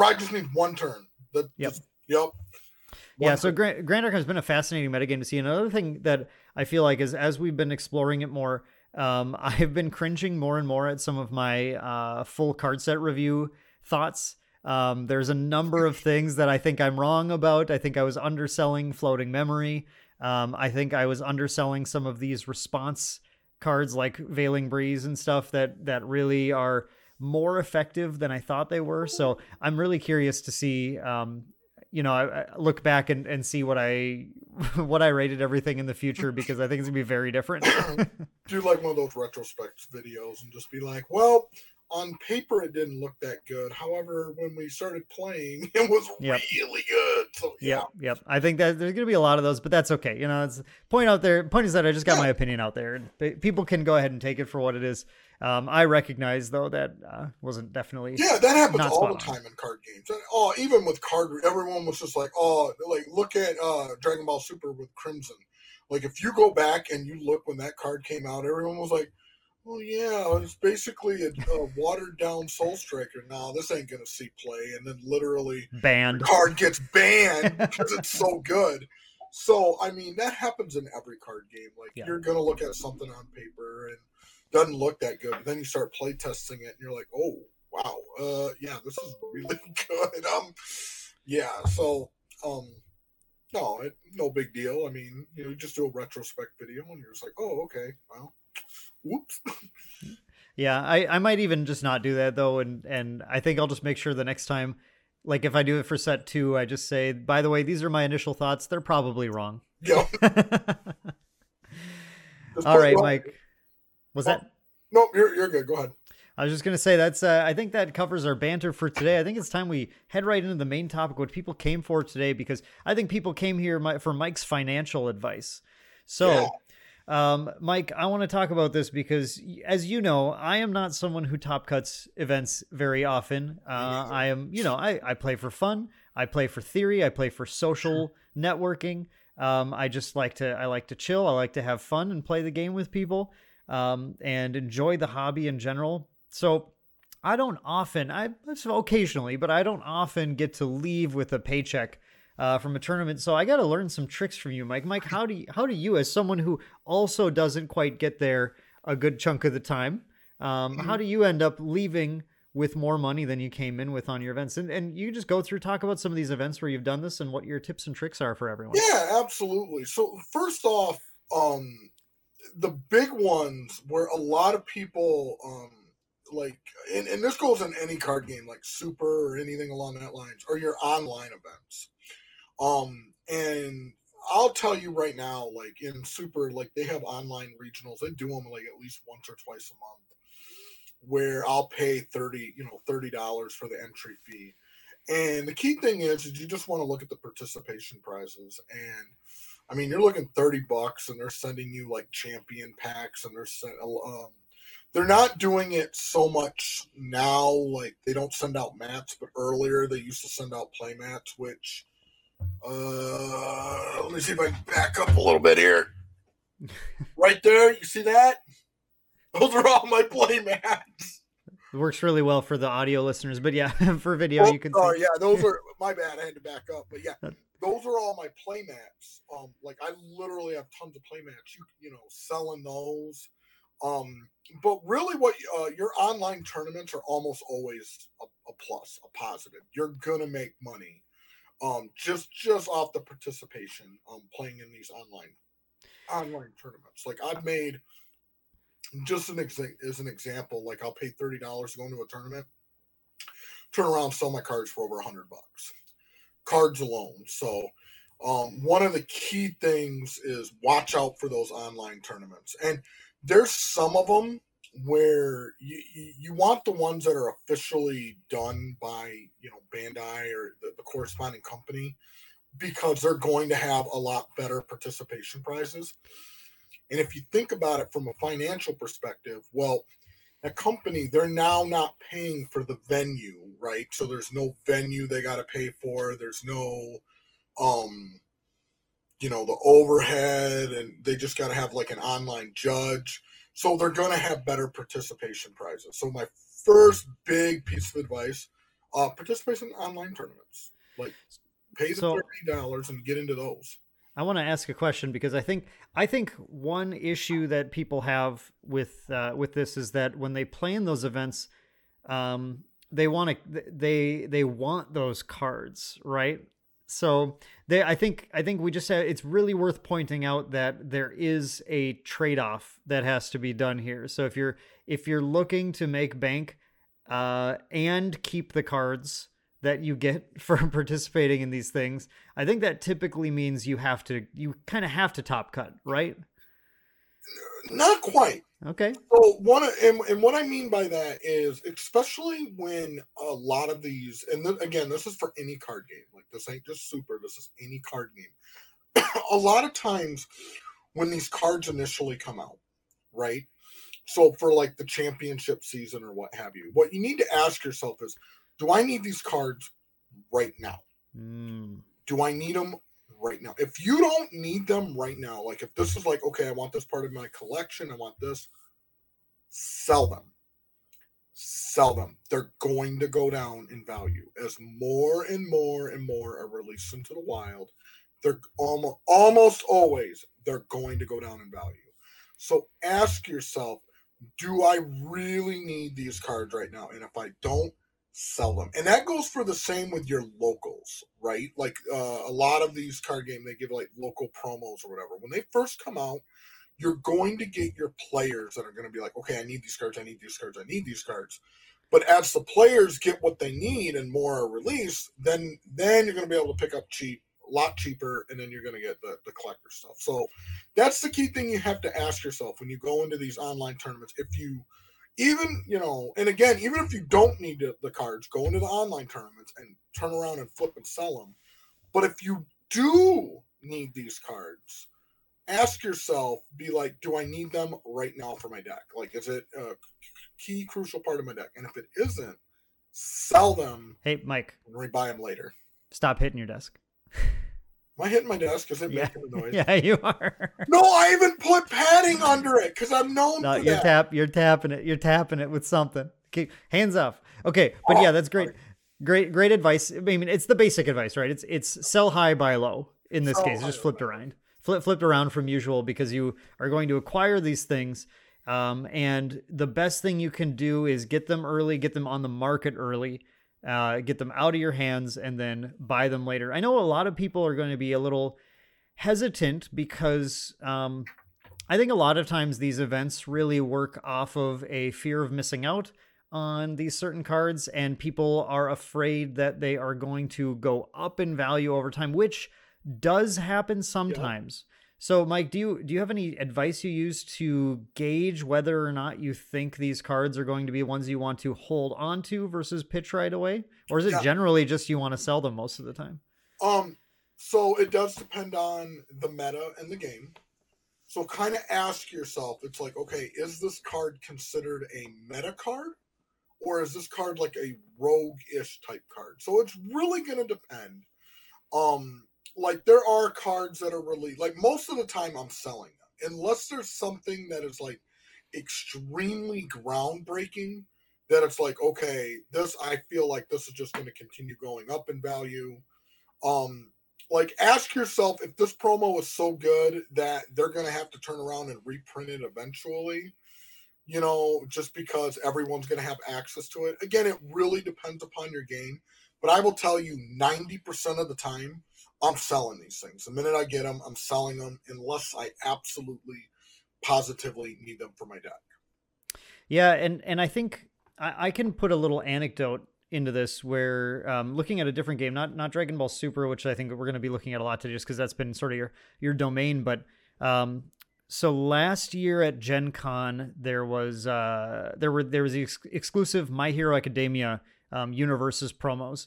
Rai just needs one turn. That yep. Just, yep. One yeah, thing. So Grand, Grand Archive has been a fascinating metagame to see. And another thing that I feel like is, as we've been exploring it more, um, I've been cringing more and more at some of my uh, full card set review thoughts. Um, there's a number of things that I think I'm wrong about. I think I was underselling Floating Memory. Um, I think I was underselling some of these response cards like Veiling Breeze and stuff that that really are more effective than I thought they were. So I'm really curious to see... Um, you know, I, I look back and, and see what I what I rated everything in the future, because I think it's gonna be very different. Do like one of those retrospect videos and just be like, well, on paper it didn't look that good. However, when we started playing, it was yep. really good. So yeah, yep, yep. I think that there's gonna be a lot of those, but that's okay. You know, it's point out there. Point is that I just got yeah. my opinion out there, and people can go ahead and take it for what it is. Um, I recognize though that uh, wasn't definitely yeah that happens all the time on. in card games. Oh, even with card, everyone was just like, oh, like look at uh, Dragon Ball Super with Crimson. Like if you go back and you look when that card came out, everyone was like, well, yeah, it's basically a, a watered down Soul Striker. No, this ain't gonna see play, and then literally banned. The card gets banned because it's so good. So I mean that happens in every card game. Like yeah. you're gonna look at something on paper and. Doesn't look that good, but then you start play testing it and you're like, oh wow, uh yeah, this is really good. Um yeah, so um no it, no big deal. I mean, you know, you just do a retrospect video and you're just like, oh okay, well whoops. Yeah, I, I might even just not do that though, and and I think I'll just make sure the next time, like if I do it for set two, I just say, by the way, these are my initial thoughts, they're probably wrong. Yeah. All right, wrong. Mike. Was oh, that? No, you're, you're good. Go ahead. I was just going to say, that's. Uh, I think that covers our banter for today. I think it's time we head right into the main topic, what people came for today, because I think people came here for Mike's financial advice. So, yeah. um, Mike, I want to talk about this because, as you know, I am not someone who top cuts events very often. Uh, I am, you know, I, I play for fun. I play for theory. I play for social networking. Um, I just like to, I like to chill. I like to have fun and play the game with people, um, and enjoy the hobby in general. So I don't often, I occasionally, but I don't often get to leave with a paycheck uh, from a tournament. So I got to learn some tricks from you, Mike. Mike, how do you, how do you, as someone who also doesn't quite get there a good chunk of the time, um, how do you end up leaving with more money than you came in with on your events? And, and you just go through, talk about some of these events where you've done this and what your tips and tricks are for everyone. Yeah, absolutely. So first off, um, the big ones where a lot of people, um, like, and, and this goes in any card game, like Super or anything along that lines, or your online events. Um, and I'll tell you right now, like in Super, like they have online regionals. They do them like at least once or twice a month, where I'll pay thirty, you know, thirty dollars for the entry fee. And the key thing is, is you just want to look at the participation prizes. And I mean, you're looking thirty bucks, and they're sending you like champion packs, and they're sent. Um, They're not doing it so much now, like they don't send out mats, but earlier they used to send out play mats, which, uh, let me see if I can back up a little bit here. Right there, you see that? Those are all my play mats. It works really well for the audio listeners, but yeah, for video oh, you can see. Oh, yeah, those are, my bad, I had to back up, but yeah. Those are all my play mats. Um, like I literally have tons of play mats, you, you know, selling those. Um, but really what, uh, your online tournaments are almost always a, a plus, a positive. You're going to make money, um, just, just off the participation, um, playing in these online, online tournaments. Like I've made just an exa- as an example, like I'll pay thirty dollars to go into a tournament, turn around, sell my cards for over a hundred bucks, cards alone. So, um, one of the key things is watch out for those online tournaments. And there's some of them where you, you, you want the ones that are officially done by, you know, Bandai or the, the corresponding company, because they're going to have a lot better participation prizes. And if you think about it from a financial perspective, well, a company, they're now not paying for the venue, right? So there's no venue they got to pay for. There's no, um, you know, the overhead, and they just got to have like an online judge. So they're going to have better participation prizes. So my first big piece of advice, uh, participation in online tournaments, like pay the so, thirty dollars and get into those. I want to ask a question because I think, I think one issue that people have with, uh, with this is that when they play in those events, um, they want to, they, they want those cards, right? So they, I think, I think we just have, it's really worth pointing out that there is a trade-off that has to be done here. So if you're, if you're looking to make bank, uh, and keep the cards that you get for participating in these things, I think that typically means you have to, you kind of have to top cut, right? Not quite. Okay. So one, and, and what I mean by that is, especially when a lot of these, and th- again, this is for any card game. Like this ain't just Super. This is any card game. A lot of times when these cards initially come out, right? So for like the championship season or what have you, what you need to ask yourself is, do I need these cards right now? Mm. Do I need them right now? If you don't need them right now, like if this is like, okay, I want this part of my collection, I want this, sell them. Sell them. They're going to go down in value as more and more and more are released into the wild. They're almost almost always they're going to go down in value. So ask yourself, do I really need these cards right now? And if I don't, sell them. And that goes for the same with your locals, right? Like uh, a lot of these card games, they give like local promos or whatever. When they first come out, you're going to get your players that are going to be like, okay, I need these cards, I need these cards, I need these cards. But as the players get what they need and more are released, then then you're going to be able to pick up cheap, a lot cheaper, and then you're going to get the, the collector stuff. So that's the key thing you have to ask yourself when you go into these online tournaments. If you even, you know, and again, even if you don't need to, the cards, go into the online tournaments and turn around and flip and sell them. But if you do need these cards, ask yourself, be like, do I need them right now for my deck? Like, is it a key, crucial part of my deck? And if it isn't, sell them. Hey, Mike. And rebuy them later. Stop hitting your desk. Am I hitting my desk? Is it yeah. making a noise? Yeah, you are. No, I even put padding under it because I'm known no, for you're that. Tap, you're tapping it. You're tapping it with something. Okay, hands off. Okay, but oh, yeah, that's great. Sorry. Great, great advice. I mean, it's the basic advice, right? It's it's sell high, buy low. In this sell case, it's just flipped around. Flip, flipped around from usual because you are going to acquire these things. Um, and the best thing you can do is get them early, get them on the market early. Uh, get them out of your hands and then buy them later. I know a lot of people are going to be a little hesitant because um, I think a lot of times these events really work off of a fear of missing out on these certain cards, and people are afraid that they are going to go up in value over time, which does happen sometimes. Yeah. So, Mike, do you do you have any advice you use to gauge whether or not you think these cards are going to be ones you want to hold on to versus pitch right away? Or is it yeah. generally just you want to sell them most of the time? Um, so it does depend on the meta and the game. So kind of ask yourself, it's like, okay, is this card considered a meta card? Or is this card like a rogue-ish type card? So it's really going to depend. Um... Like, there are cards that are really... Like, most of the time, I'm selling them. Unless there's something that is, like, extremely groundbreaking, that it's like, okay, this... I feel like this is just going to continue going up in value. Um, like, ask yourself if this promo is so good that they're going to have to turn around and reprint it eventually. You know, just because everyone's going to have access to it. Again, it really depends upon your game. But I will tell you, ninety percent of the time... I'm selling these things. The minute I get them, I'm selling them unless I absolutely, positively need them for my deck. Yeah, and, and I think I, I can put a little anecdote into this where um, looking at a different game, not not Dragon Ball Super, which I think we're going to be looking at a lot today just because that's been sort of your, your domain. But um, so last year at Gen Con, there was, uh, there were, there was the ex- exclusive My Hero Academia um, Universes promos.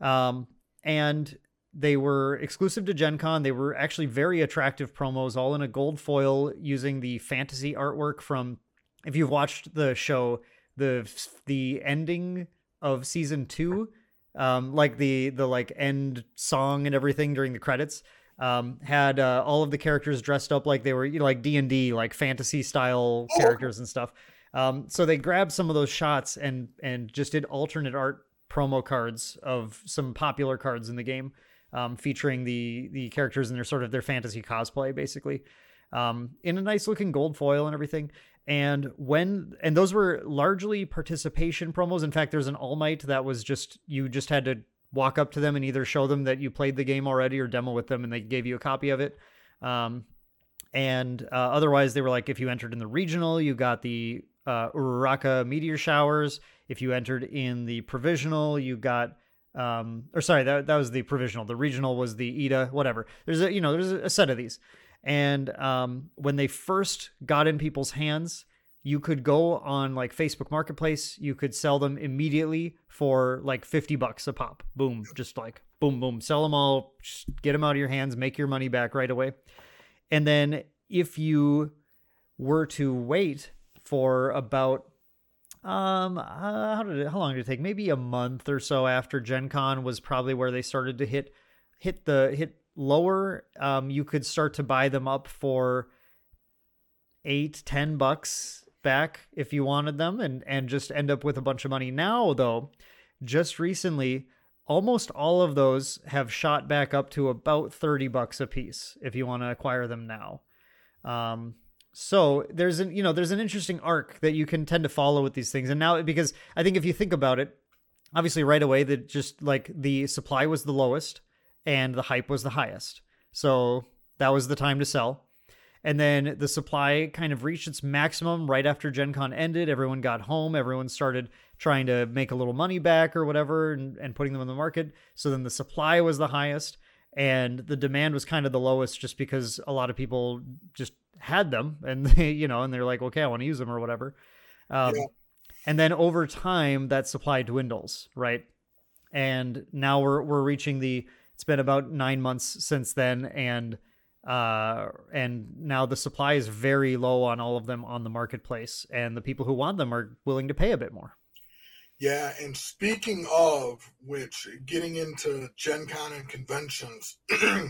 Um, and... They were exclusive to Gen Con. They were actually very attractive promos, all in a gold foil using the fantasy artwork from, if you've watched the show, the the ending of season two, um, like the the like end song and everything during the credits, um, had uh, all of the characters dressed up like they were, you know, like D and D, like fantasy style characters and stuff. Um, so they grabbed some of those shots and and just did alternate art promo cards of some popular cards in the game. Um, featuring the the characters in their sort of their fantasy cosplay, basically, um, in a nice looking gold foil and everything. And when and those were largely participation promos. In fact, there's an All Might that was just you just had to walk up to them and either show them that you played the game already or demo with them, and they gave you a copy of it. Um, and uh, otherwise, they were like, if you entered in the regional, you got the uh, Uraraka meteor showers. If you entered in the provisional, you got. Um, or sorry, that that was the provisional. The regional was the Ida, whatever. There's a, you know, there's a set of these. And, um, when they first got in people's hands, you could go on like Facebook Marketplace. You could sell them immediately for like fifty bucks a pop. Boom. Just like boom, boom, sell them all, just get them out of your hands, make your money back right away. And then if you were to wait for about Um, uh, how did it, how long did it take? Maybe a month or so after Gen Con was probably where they started to hit, hit the hit lower. Um, you could start to buy them up for eight, ten bucks back if you wanted them and, and just end up with a bunch of money. Now though, just recently, almost all of those have shot back up to about thirty bucks a piece if you want to acquire them now. Um, So there's an, you know, there's an interesting arc that you can tend to follow with these things. And now, because I think if you think about it, obviously right away that just like the supply was the lowest and the hype was the highest. So that was the time to sell. And then the supply kind of reached its maximum right after Gen Con ended. Everyone got home. Everyone started trying to make a little money back or whatever and, and putting them in the market. So then the supply was the highest and the demand was kind of the lowest just because a lot of people just had them and they, you know, and they're like, okay, I want to use them or whatever. Um, yeah. And then over time, that supply dwindles, right? And now we're we're reaching the, it's been about nine months since then, and uh, and now the supply is very low on all of them on the marketplace, and the people who want them are willing to pay a bit more. Yeah, and speaking of which, getting into Gen Con and conventions, uh,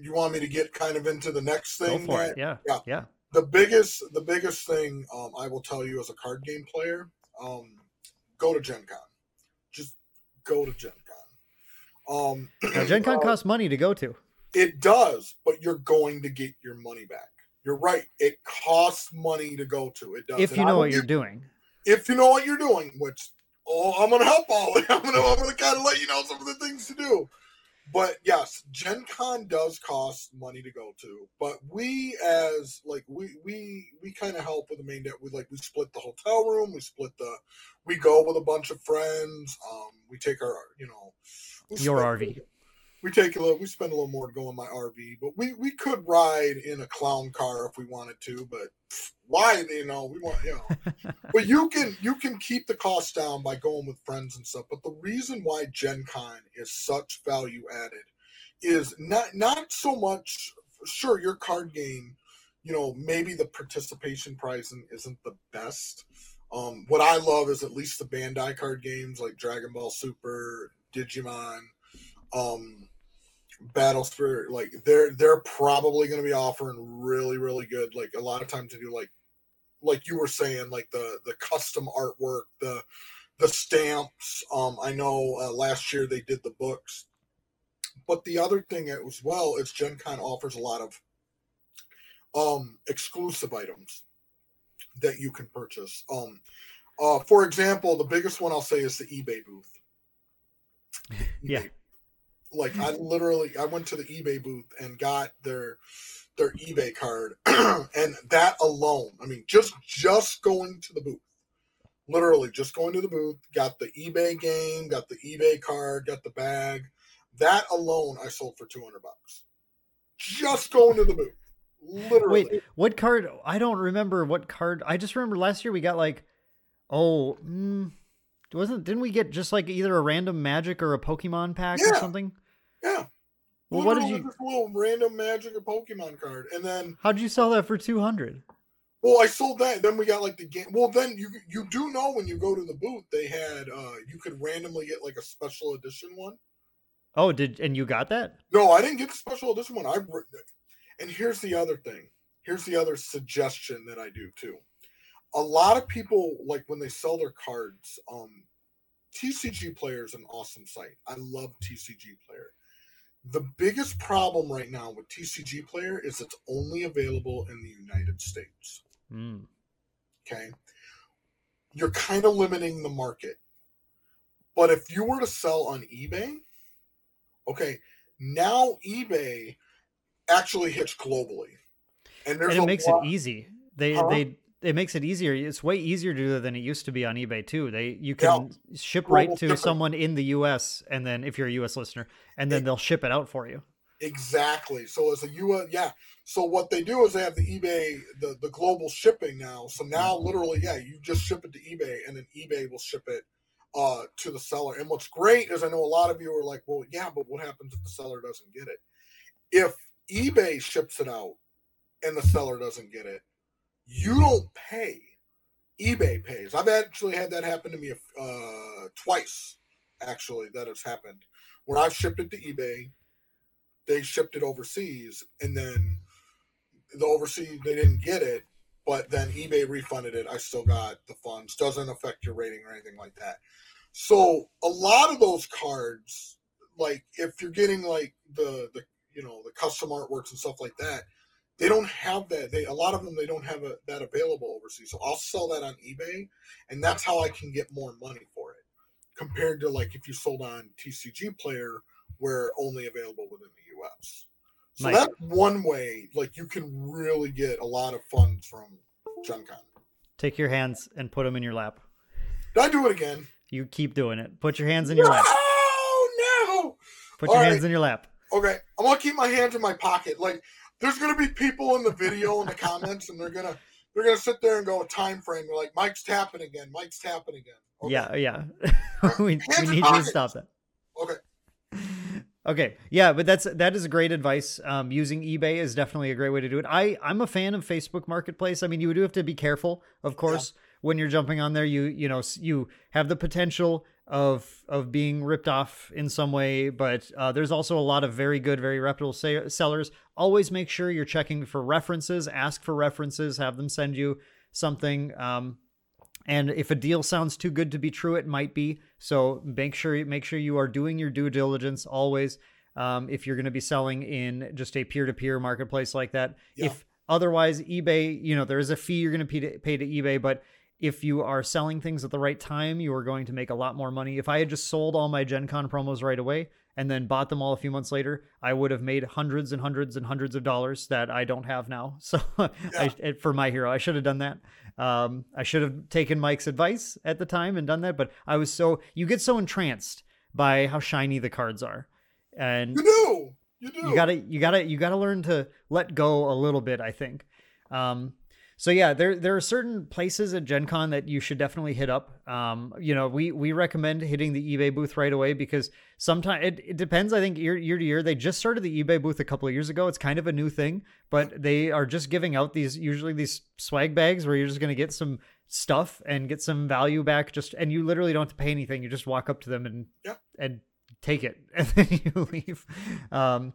you want me to get kind of into the next thing? Go for right? it, yeah, yeah, yeah. The biggest, the biggest thing um, I will tell you as a card game player, um, go to Gen Con. Just go to Gen Con. Um, now, Gen Con uh, costs money to go to. It does, but you're going to get your money back. You're right. It costs money to go to. It does. If you know what you're doing. If you know what you're doing, which oh, I'm going to help all of you. I'm going to I'm going to kind of let you know some of the things to do. But yes, Gen Con does cost money to go to, but we as like we we we kind of help with the main debt. We like we split the hotel room, we split the, we go with a bunch of friends. Um, we take our you know, your R V. We take a little. We spend a little more to go in my R V, but we we could ride in a clown car if we wanted to. But why? You know, we want you know. But you can you can keep the cost down by going with friends and stuff. But the reason why Gen Con is such value added is not not so much. Sure, your card game, you know, maybe the participation prize isn't the best. Um, what I love is at least the Bandai card games like Dragon Ball Super, Digimon. Um, Battle Spirit, like they're they're probably going to be offering really really good, like a lot of time to do like like you were saying, like the the custom artwork, the the stamps. Um, I know uh, last year they did the books, but the other thing as well is Gen Con offers a lot of um exclusive items that you can purchase. Um, uh, for example, the biggest one I'll say is the eBay booth. Yeah. eBay. Like I literally, I went to the eBay booth and got their their eBay card, and that alone, I mean, just just going to the booth, literally just going to the booth, got the eBay game, got the eBay card, got the bag. That alone, I sold for two hundred bucks. Just going to the booth, literally. Wait, what card? I don't remember what card. I just remember last year we got like, oh. Mm, wasn't didn't we get just like either a random Magic or a Pokemon pack yeah. or something? Yeah. Well, what did you? Just a little random Magic or Pokemon card, and then how'd you sell that for two hundred? Well, I sold that. Then we got like the game. Well, then you you do know when you go to the booth, they had uh, you could randomly get like a special edition one. Oh, did and you got that? No, I didn't get the special edition one. I and here's the other thing. Here's the other suggestion that I do too. A lot of people, like when they sell their cards, um, T C G Player is an awesome site. I love T C G Player. The biggest problem right now with T C G Player is it's only available in the United States. Mm. Okay. You're kind of limiting the market. But if you were to sell on eBay, okay, now eBay actually hits globally. And, there's and it makes lot- it easy. They, huh? they, It makes it easier. It's way easier to do that than it used to be on eBay too. They you can yeah. ship right well, to different. someone in the U S, and then if you're a U S listener, and then it, they'll ship it out for you. Exactly. So as a U S, yeah. So what they do is they have the eBay, the, the global shipping now. So now literally, yeah, you just ship it to eBay, and then eBay will ship it uh, to the seller. And what's great is I know a lot of you are like, well, yeah, but what happens if the seller doesn't get it? If eBay ships it out and the seller doesn't get it, you don't pay. eBay pays. I've actually had that happen to me uh, twice, actually, that has happened. Where I've shipped it to eBay, they shipped it overseas, and then the overseas, they didn't get it, but then eBay refunded it. I still got the funds. Doesn't affect your rating or anything like that. So a lot of those cards, like if you're getting like the, the you know, the custom artworks and stuff like that, they don't have that. They a lot of them, they don't have a, that available overseas. So I'll sell that on eBay, and that's how I can get more money for it compared to like if you sold on T C G Player, where only available within the U S. So Mike, that's one way like you can really get a lot of funds from Gen Con. Take your hands and put them in your lap. Did I do it again? You keep doing it. Put your hands in your no, lap. No, no. Put All your right. hands in your lap. Okay, I'm gonna keep my hands in my pocket, like. There's going to be people in the video in the comments, and they're going to they're going to sit there and go time frame. They're like, Mike's tapping again. Mike's tapping again. Okay. Yeah, yeah. we, we need to stop that. Okay. Okay. Yeah, but that's that is great advice. Um, using eBay is definitely a great way to do it. I, I'm a fan of Facebook Marketplace. I mean, you do have to be careful, of course, yeah. when you're jumping on there. You you know you have the potential of of being ripped off in some way, but uh, there's also a lot of very good, very reputable sa- sellers. Always make sure you're checking for references. Ask for references. Have them send you something. Um, and if a deal sounds too good to be true, it might be. So make sure make sure you are doing your due diligence always. Um, if you're going to be selling in just a peer-to-peer marketplace like that, yeah. If otherwise eBay, you know, there is a fee you're going to pay to eBay, but if you are selling things at the right time, you are going to make a lot more money. If I had just sold all my Gen Con promos right away and then bought them all a few months later, I would have made hundreds and hundreds and hundreds of dollars that I don't have now. So yeah. I, for My Hero, I should have done that. Um, I should have taken Mike's advice at the time and done that. But I was so, you get so entranced by how shiny the cards are. And you do, you do. You gotta, you gotta, you gotta learn to let go a little bit, I think. Um, So yeah, there there are certain places at Gen Con that you should definitely hit up. Um, you know, we we recommend hitting the eBay booth right away because sometimes it, it depends. I think year year to year, they just started the eBay booth a couple of years ago. It's kind of a new thing, but they are just giving out these usually these swag bags where you're just going to get some stuff and get some value back. Just and you literally don't have to pay anything. You just walk up to them and yeah. and take it and then you leave. Um,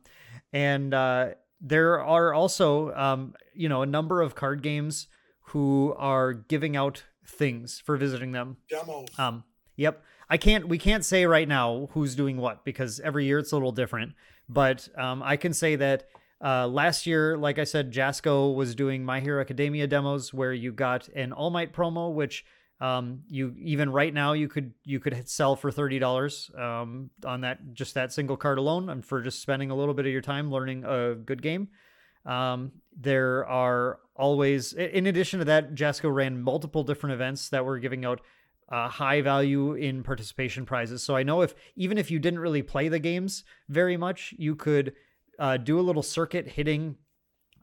and uh, there are also, um, you know, a number of card games who are giving out things for visiting them. Demos. Um, yep. I can't, we can't say right now who's doing what because every year it's a little different, but, um, I can say that, uh, last year, like I said, Jasco was doing My Hero Academia demos where you got an All Might promo, which, um, you, even right now you could, you could sell for thirty dollars, um, on that, just that single card alone and for just spending a little bit of your time learning a good game. Um, there are always, in addition to that, Jasco ran multiple different events that were giving out uh, high value in participation prizes. So I know if, even if you didn't really play the games very much, you could uh, do a little circuit hitting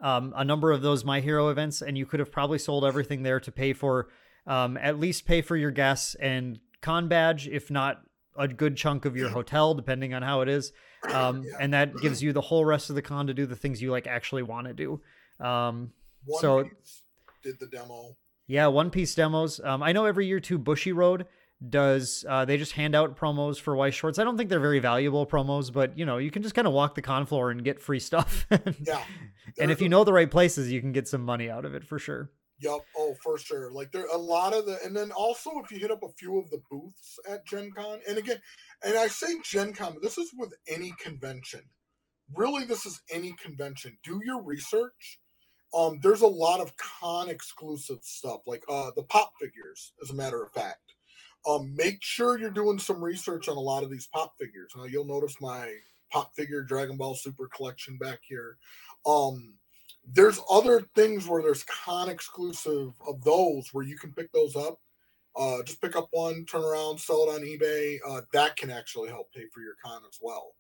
um, a number of those My Hero events, and you could have probably sold everything there to pay for, um, at least pay for your gas and con badge, if not a good chunk of your hotel, depending on how it is. Um, yeah. And that gives you the whole rest of the con to do the things you like actually want to do. Um, One so Piece did the demo. Yeah. One Piece demos. Um, I know every year too, Bushy Road does, uh, they just hand out promos for Y shorts. I don't think they're very valuable promos, but you know, you can just kind of walk the con floor and get free stuff. and, yeah. And if you know the right places, you can get some money out of it for sure. Yep. Oh, for sure. Like there are a lot of the, and then also if you hit up a few of the booths at Gen Con, and again, and I say Gen Con, this is with any convention. Really, this is any convention. Do your research. Um, there's a lot of con exclusive stuff, like uh, the pop figures, as a matter of fact. Um, make sure you're doing some research on a lot of these pop figures. Now, you'll notice my pop figure Dragon Ball Super collection back here. Um, There's other things where there's con exclusive of those where you can pick those up. Uh, just pick up one, turn around, sell it on eBay. Uh, that can actually help pay for your con as well.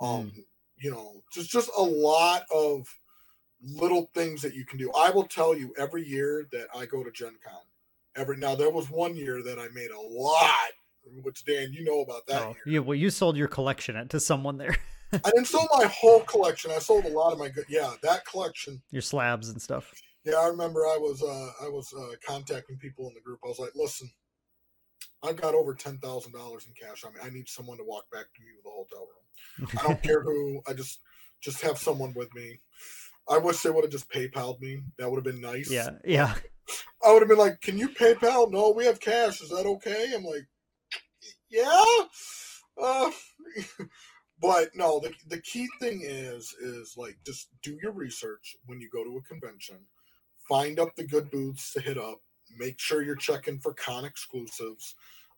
Um, mm. You know, just, just a lot of little things that you can do. I will tell you every year that I go to Gen Con. Every, now, there was one year that I made a lot, which, Dan, you know about that. Oh, yeah, well, you sold your collection to someone there. I didn't sell my whole collection. I sold a lot of my good. Yeah, that collection. Your slabs and stuff. Yeah, I remember I was uh, I was uh, contacting people in the group. I was like, listen, I've got over ten thousand dollars in cash. I mean, I need someone to walk back to me with a hotel room. I don't care who. I just just have someone with me. I wish they would have just PayPal'd me. That would have been nice. Yeah, yeah. I would have been like, can you PayPal? No, we have cash. Is that okay? I'm like, yeah. Uh But no, the the key thing is, is like, just do your research when you go to a convention, find up the good booths to hit up, make sure you're checking for con exclusives,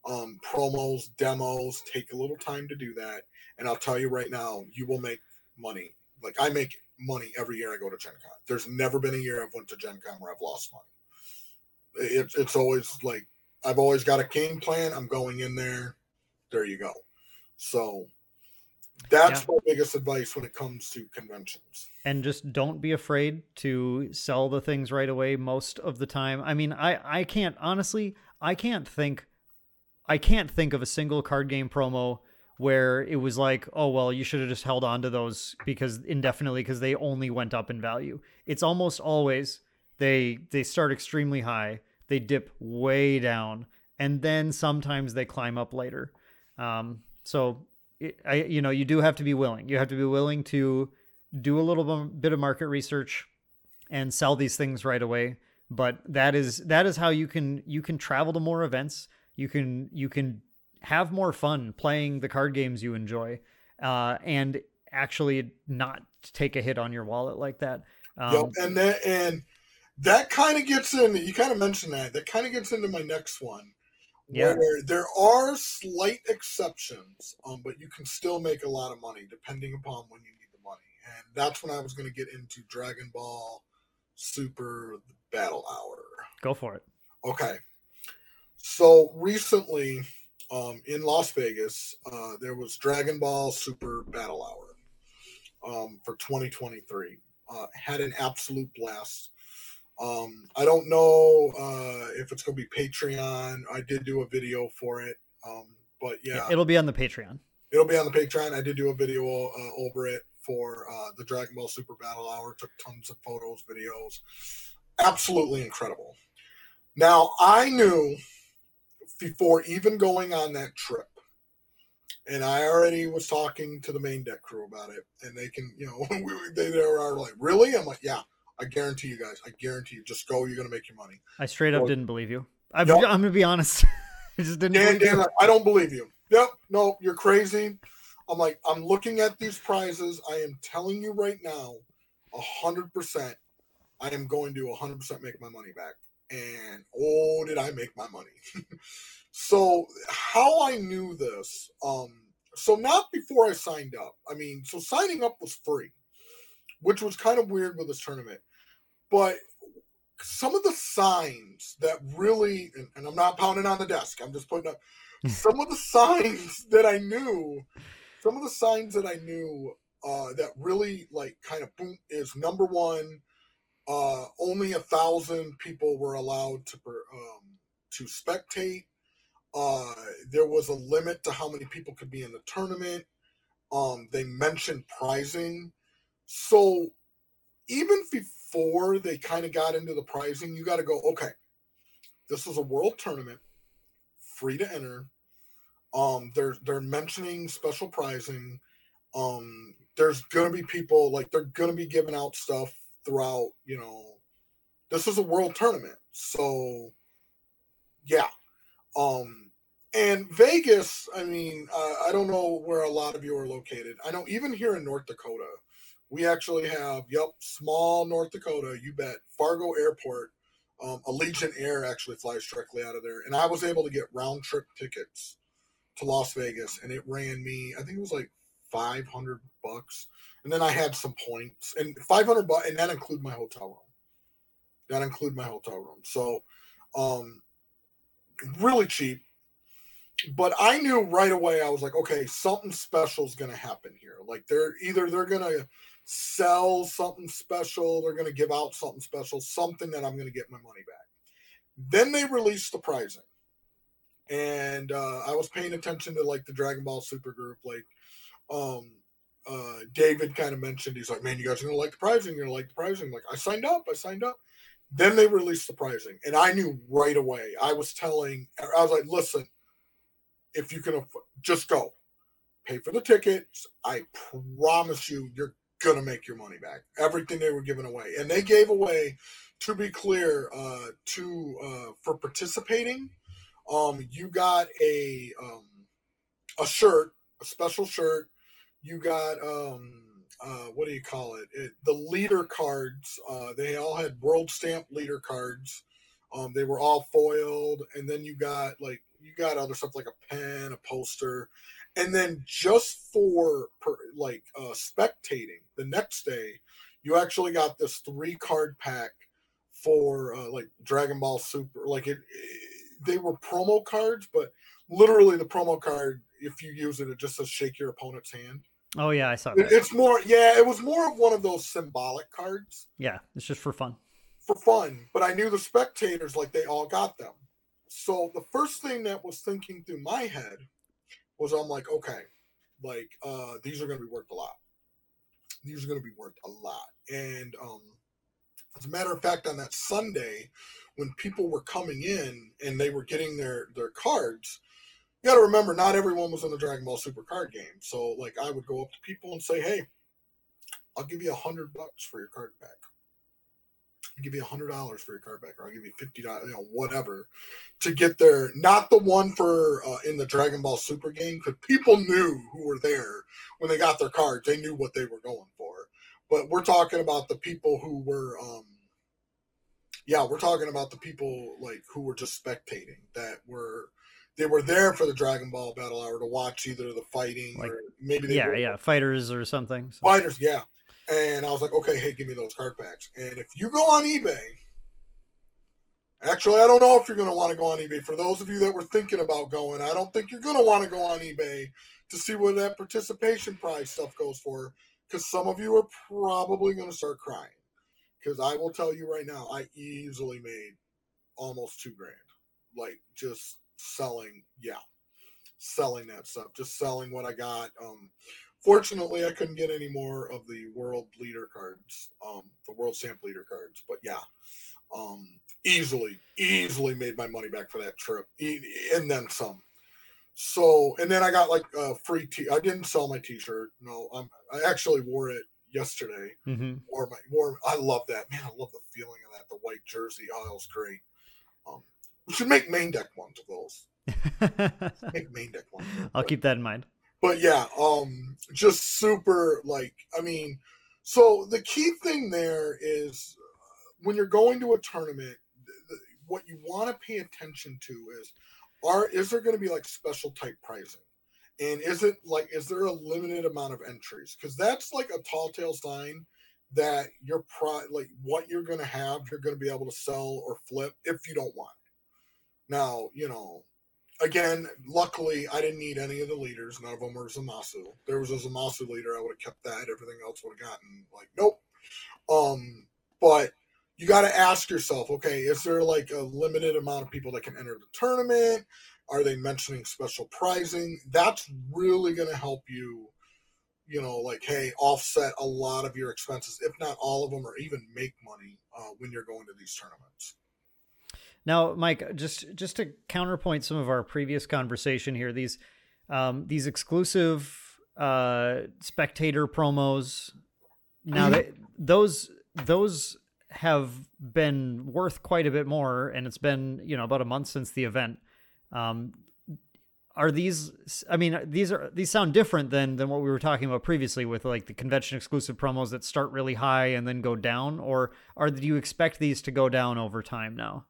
um, promos, demos, take a little time to do that. And I'll tell you right now, you will make money. Like I make money every year I go to Gen Con. There's never been a year I've went to Gen Con where I've lost money. It, it's always like, I've always got a game plan. I'm going in there. There you go. So That's yeah. my biggest advice when it comes to conventions. And just don't be afraid to sell the things right away most of the time. I mean, I, I can't, honestly, I can't think, I can't think of a single card game promo where it was like, oh, well, you should have just held on to those because indefinitely because they only went up in value. It's almost always they they start extremely high, they dip way down, and then sometimes they climb up later. Um, so, it, I you know, you do have to be willing. You have to be willing to do a little bit of market research and sell these things right away. But that is that is how you can you can travel to more events. You can you can. have more fun playing the card games you enjoy, uh, and actually not take a hit on your wallet like that. Um, yep, and that, and that kind of gets in, you kind of mentioned that, that kind of gets into my next one. Yeah. Where there are slight exceptions, um, but you can still make a lot of money depending upon when you need the money. And that's when I was going to get into Dragon Ball Super Battle Hour. Go for it. Okay. So recently... Um, in Las Vegas, uh, there was Dragon Ball Super Battle Hour um, for twenty twenty-three. Uh, had an absolute blast. Um, I don't know uh, if it's going to be Patreon. I did do a video for it, um, but yeah. yeah. It'll be on the Patreon. It'll be on the Patreon. I did do a video uh, over it for uh, the Dragon Ball Super Battle Hour. Took tons of photos, videos. Absolutely incredible. Now, I knew... before even going on that trip, and I already was talking to the Maindeck crew about it, and they can, you know, we, they, they were like, really? I'm like, yeah, I guarantee you guys, I guarantee you, just go, you're going to make your money. I straight up so, didn't believe you. I'm, nope. I'm going to be honest. I just didn't Dan, Dan, like, I don't believe you. Yep, no, you're crazy. I'm like, I'm looking at these prizes. I am telling you right now, one hundred percent, I am going to one hundred percent make my money back. And oh, did I make my money? So how I knew this, um, so not before I signed up. I mean, so signing up was free, which was kind of weird with this tournament. But some of the signs that really, and, and I'm not pounding on the desk, I'm just putting up, some of the signs that I knew, some of the signs that I knew uh, that really like kind of boom is number one. Uh, only a thousand people were allowed to um, to spectate. Uh, there was a limit to how many people could be in the tournament. Um, they mentioned prizing. So even before they kind of got into the prizing, you got to go, okay, this is a world tournament, free to enter. Um, they're, they're mentioning special prizing. Um, there's going to be people, like they're going to be giving out stuff throughout, you know, this is a world tournament. So, yeah. Um, and Vegas, I mean, uh, I don't know where a lot of you are located. I know even here in North Dakota, we actually have, yep, small North Dakota, you bet, Fargo Airport. Um, Allegiant Air actually flies directly out of there. And I was able to get round-trip tickets to Las Vegas, and it ran me, I think it was like five hundred bucks. And then I had some points and five hundred bucks, and that include my hotel room. That include my hotel room. So, um, really cheap. But I knew right away, I was like, okay, something special is going to happen here. Like they're either they're going to sell something special, they're going to give out something special, something that I'm going to get my money back. Then they released the pricing, and uh, I was paying attention to like the Dragon Ball Super group, like. Um, uh, David kind of mentioned, he's like, man, you guys are going to like the prizing. You're going to like the prizing. Like, I signed up. I signed up. Then they released the prizing. And I knew right away. I was telling, I was like, listen, if you can, aff- just go. Pay for the tickets. I promise you, you're going to make your money back. Everything they were giving away. And they gave away, to be clear, uh, to, uh, for participating, um, you got a, um, a shirt, a special shirt. You got, um, uh, what do you call it? it the leader cards. Uh, they all had world stamp leader cards. Um, they were all foiled. And then you got like, you got other stuff like a pen, a poster. And then just for per, like uh, spectating the next day, you actually got this three card pack for uh, like Dragon Ball Super. Like it, it, they were promo cards, but literally the promo card, if you use it, it just says shake your opponent's hand. Oh yeah, I saw that. It's more, yeah, it was more of one of those symbolic cards. Yeah, it's just for fun. For fun, but I knew the spectators, like they all got them. So the first thing that was thinking through my head was, I'm like, okay, like uh, these are going to be worth a lot. These are going to be worth a lot. And um, as a matter of fact, on that Sunday, when people were coming in and they were getting their, their cards, you got to remember, not everyone was in the Dragon Ball Super card game. So, like, I would go up to people and say, hey, I'll give you a hundred bucks for your card back. I'll give you a hundred dollars for your card back, or I'll give you fifty dollars, you know, whatever, to get their, not the one for uh, in the Dragon Ball Super game, because people knew who were there when they got their cards. They knew what they were going for. But we're talking about the people who were, um, yeah, we're talking about the people like who were just spectating, that were, they were there for the Dragon Ball Battle Hour to watch either the fighting, like, or maybe they yeah, were, yeah, fighters or something. So. Fighters, yeah. And I was like, okay, hey, give me those card packs. And if you go on eBay, actually, I don't know if you're going to want to go on eBay. For those of you that were thinking about going, I don't think you're going to want to go on eBay to see what that participation prize stuff goes for, because some of you are probably going to start crying. Because I will tell you right now, I easily made almost two grand, like just selling, yeah, selling that stuff, just selling what I got. Um, fortunately, I couldn't get any more of the world leader cards, um, the world champ leader cards. But yeah, um, easily, easily made my money back for that trip, and then some. So, and then I got like a free t. I didn't sell my T-shirt. No, I'm. I actually wore it yesterday. Mm-hmm. Wore my wore. I love that, man. I love the feeling of that. The white jersey, oh, that was great. Um, we should make Maindeck ones of those. Make Maindeck ones. I'll but, keep that in mind. But yeah, um, just super. Like, I mean, so the key thing there is uh, when you're going to a tournament, th- th- what you want to pay attention to is. Are, is there going to be like special type pricing? And is it like, is there a limited amount of entries? Because that's like a tall tale sign that your pro, like what you're going to have, you're going to be able to sell or flip if you don't want it. Now, you know, again, luckily I didn't need any of the leaders. None of them were Zamasu. If there was a Zamasu leader, I would have kept that. Everything else would have gotten like, nope. Um, but you got to ask yourself, okay, is there like a limited amount of people that can enter the tournament? Are they mentioning special pricing? That's really going to help you, you know, like, hey, offset a lot of your expenses, if not all of them, or even make money uh, when you're going to these tournaments. Now, Mike, just, just to counterpoint some of our previous conversation here, these, um, these exclusive uh, spectator promos, now they, those, those, have been worth quite a bit more, and it's been, you know, about a month since the event. Um, are these, I mean, these are, these sound different than, than what we were talking about previously with like the convention exclusive promos that start really high and then go down, or are, do you expect these to go down over time now?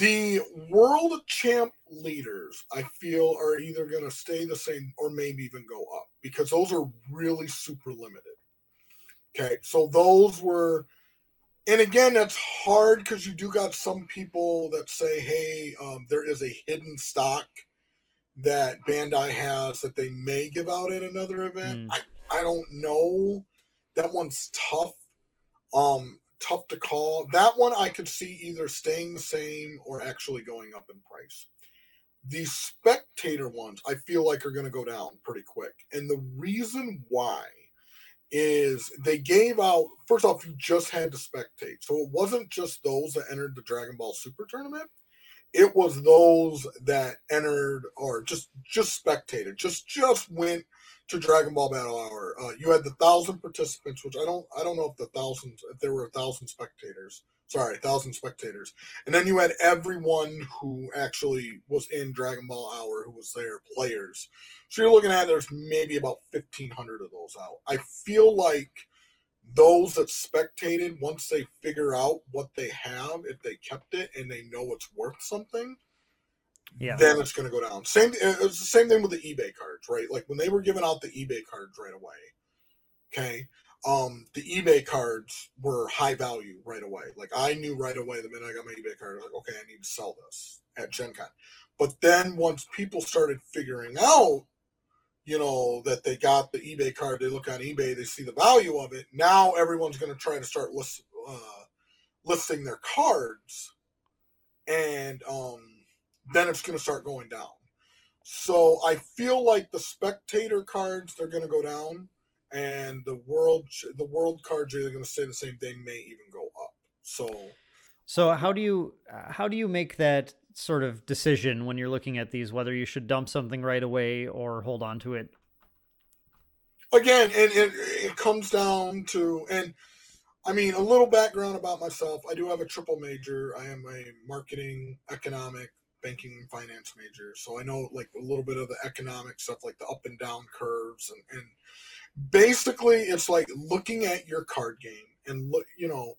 The world champ leaders, I feel, are either going to stay the same or maybe even go up, because those are really super limited. Okay. So those were, and again, that's hard because you do got some people that say, hey, um, there is a hidden stock that Bandai has that they may give out at another event. Mm. I, I don't know. That one's tough. Um, tough to call. That one I could see either staying the same or actually going up in price. The spectator ones I feel like are going to go down pretty quick. And the reason why is they gave out, first off, you just had to spectate. So it wasn't just those that entered the Dragon Ball Super tournament. It was those that entered or just just spectated, just just went to Dragon Ball Battle Hour. Uh, you had the thousand participants, which I don't I don't know if the thousands if there were a thousand spectators. Sorry, a thousand spectators. And then you had everyone who actually was in Dragon Ball Hour who was there, players. So you're looking at there's maybe about fifteen hundred of those out. I feel like those that spectated, once they figure out what they have, if they kept it and they know it's worth something, yeah, then it's going to go down. Same. It was the same thing with the eBay cards, right? Like when they were giving out the eBay cards right away, okay, Um, the eBay cards were high value right away. Like I knew right away the minute I got my eBay card, I was like, okay, I need to sell this at Gen Con. But then once people started figuring out you know, that they got the eBay card, they look on eBay, they see the value of it. Now everyone's going to try to start list, uh, listing their cards, and um, then it's going to start going down. So I feel like the spectator cards, they're going to go down, and the world the world cards are either going to stay the same thing, may even go up. So, so how do you how do you make that sort of decision when you're looking at these, whether you should dump something right away or hold on to it? Again, and it, it comes down to, and I mean, a little background about myself. I do have a triple major. I am a marketing, economic, banking, and finance major. So I know like a little bit of the economic stuff, like the up and down curves. And, and basically it's like looking at your card game and look, you know,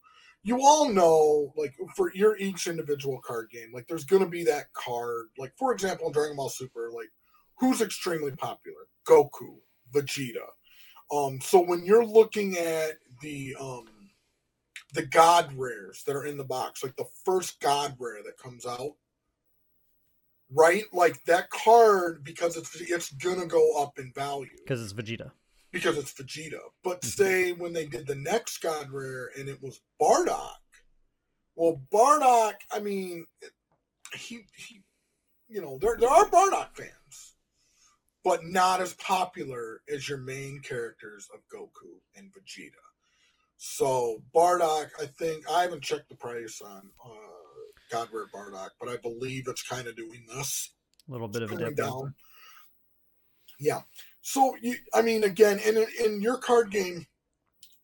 you all know, like, for your each individual card game, like, there's going to be that card. Like, for example, in Dragon Ball Super, like, who's extremely popular? Goku, Vegeta. Um, so when you're looking at the um, the God rares that are in the box, like, the first God rare that comes out, right? Like, that card, because it's it's going to go up in value. Because it's Vegeta. Because it's Vegeta. But say when they did the next God Rare and it was Bardock. Well, Bardock, I mean, he, he you know, there, there are Bardock fans, but not as popular as your main characters of Goku and Vegeta. So Bardock, I think, I haven't checked the price on uh, God Rare Bardock, but I believe it's kind of doing this. A little bit of a dip down. Yeah. So, you, I mean, again, in in your card game,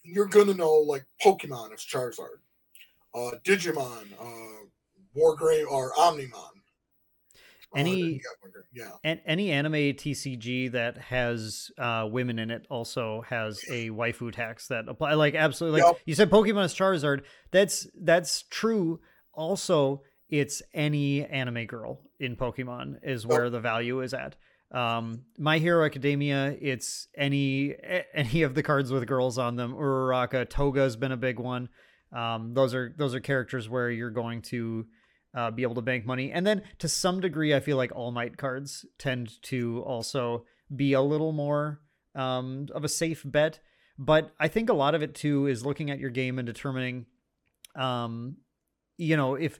you're going to know, like, Pokemon is Charizard. Uh, Digimon, uh, Wargrave, or Omnimon. Any, uh, yeah. And any anime T C G that has uh, women in it also has a waifu tax that apply. Like, absolutely. Like, yep. You said Pokemon is Charizard. That's, that's true. Also, it's any anime girl in Pokemon is where yep. the value is at. Um, My Hero Academia, it's any any of the cards with girls on them. Uraraka, Toga's been a big one. Um, those are those are characters where you're going to uh, be able to bank money. And then to some degree, I feel like All Might cards tend to also be a little more um, of a safe bet. But I think a lot of it too is looking at your game and determining, um, you know, if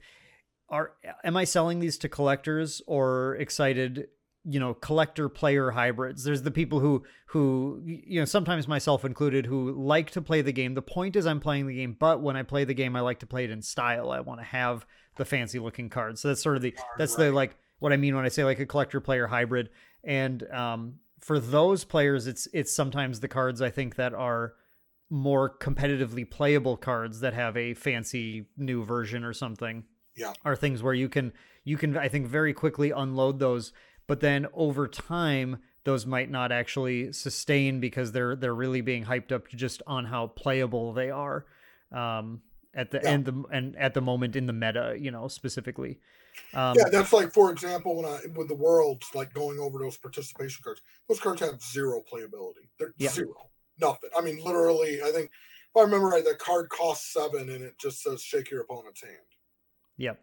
are am I selling these to collectors or excited. You know, collector player hybrids. There's the people who, who, you know, sometimes myself included, who like to play the game. The point is I'm playing the game, but when I play the game, I like to play it in style. I want to have the fancy looking cards. So that's sort of the, that's the, like what I mean when I say like a collector player hybrid. And, um, for those players, it's, it's sometimes the cards I think that are more competitively playable cards that have a fancy new version or something. Yeah. Are things where you can, you can, I think very quickly unload those. But then over time, those might not actually sustain because they're they're really being hyped up just on how playable they are um, at the yeah. end the, and at the moment in the meta, you know, specifically. Um, yeah, that's like, for example, when I with the worlds, like going over those participation cards, those cards have zero playability. They're yeah. zero, nothing. I mean, literally, I think if I remember right, that card costs seven and it just says shake your opponent's hand. Yep.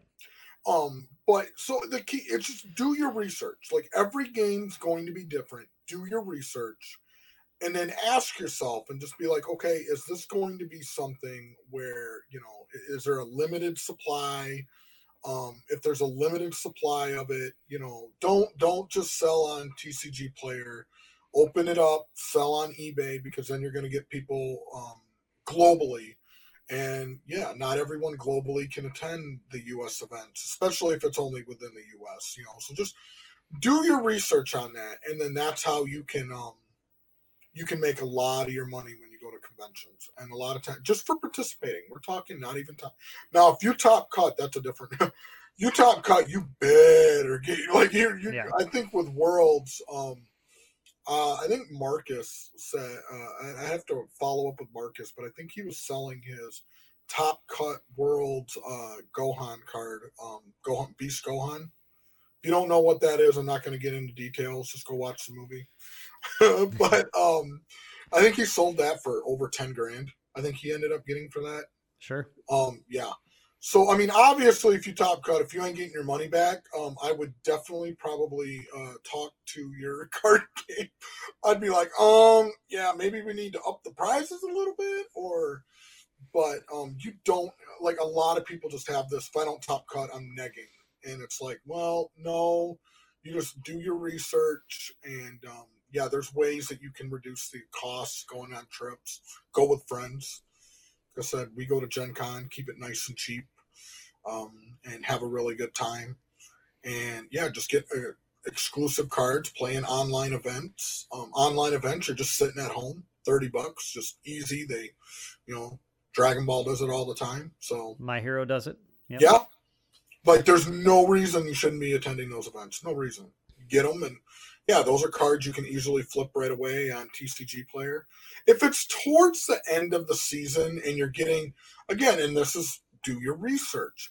Um, but so the key, it's just do your research. Like every game's going to be different. Do your research and then ask yourself and just be like, okay, is this going to be something where, you know, is there a limited supply? Um, if there's a limited supply of it, you know, don't, don't just sell on T C G Player, open it up, sell on eBay, because then you're going to get people, um, globally. And yeah, not everyone globally can attend the U S events, especially if it's only within the U S, you know, so just do your research on that. And then that's how you can, um, you can make a lot of your money when you go to conventions, and a lot of time just for participating. We're talking not even top. Now, if you top cut, that's a different, you top cut, you better get like you, you yeah. I think with Worlds, um, Uh, I think Marcus said, uh, I have to follow up with Marcus, but I think he was selling his Top Cut Worlds uh, Gohan card, um, Gohan Beast Gohan. If you don't know what that is, I'm not going to get into details. Just go watch the movie. But um, I think he sold that for over ten grand. I think he ended up getting for that. Sure. Um, yeah. So, I mean, obviously, if you top cut, if you ain't getting your money back, um, I would definitely probably uh, talk to your card game. I'd be like, um, yeah, maybe we need to up the prizes a little bit, or, but um, you don't, like, a lot of people just have this, if I don't top cut, I'm negging. And it's like, well, no, you just do your research, and um, yeah, there's ways that you can reduce the costs going on trips, go with friends. I said, we go to Gen Con, keep it nice and cheap, um, and have a really good time. And, yeah, just get uh, exclusive cards, play in online events. Um, online events, you're just sitting at home, thirty bucks, just easy. They, you know, Dragon Ball does it all the time. So My Hero does it. Yep. Yeah. Like, there's no reason you shouldn't be attending those events. No reason. You get them, and, yeah, those are cards you can easily flip right away on T C G Player. If it's towards the end of the season and you're getting, again, and this is do your research.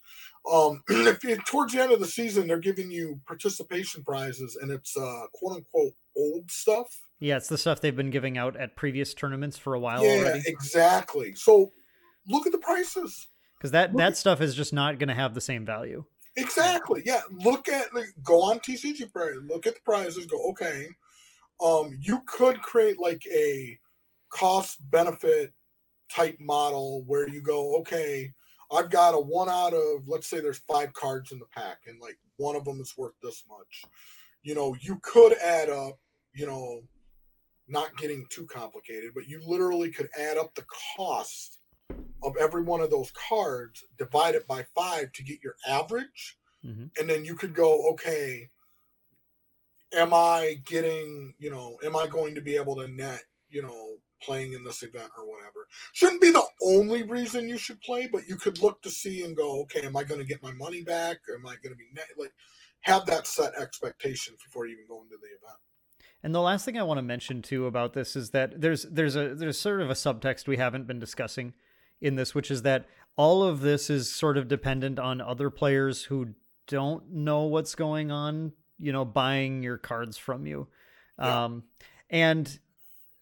Um, if you, towards the end of the season, they're giving you participation prizes, and it's uh, quote unquote old stuff. Yeah, it's the stuff they've been giving out at previous tournaments for a while yeah, already. Yeah, exactly. So look at the prices. Because that, that at- stuff is just not going to have the same value. Exactly. Yeah. Look at, like, go on T C G Player, look at the prizes, go, okay. Um, you could create like a cost benefit type model where you go, okay, I've got a one out of, let's say there's five cards in the pack and like one of them is worth this much. You know, you could add up, you know, not getting too complicated, but you literally could add up the cost of every one of those cards, divide it by five to get your average. Mm-hmm. And then you could go, okay, am I getting, you know, am I going to be able to net, you know, playing in this event or whatever? Shouldn't be the only reason you should play, but you could look to see and go, okay, am I going to get my money back? Or am I going to be net? Like, have that set expectation before you even go into the event. And the last thing I want to mention too about this is that there's, there's a, there's sort of a subtext we haven't been discussing in this, which is that all of this is sort of dependent on other players who don't know what's going on, you know, buying your cards from you. Yeah. Um, and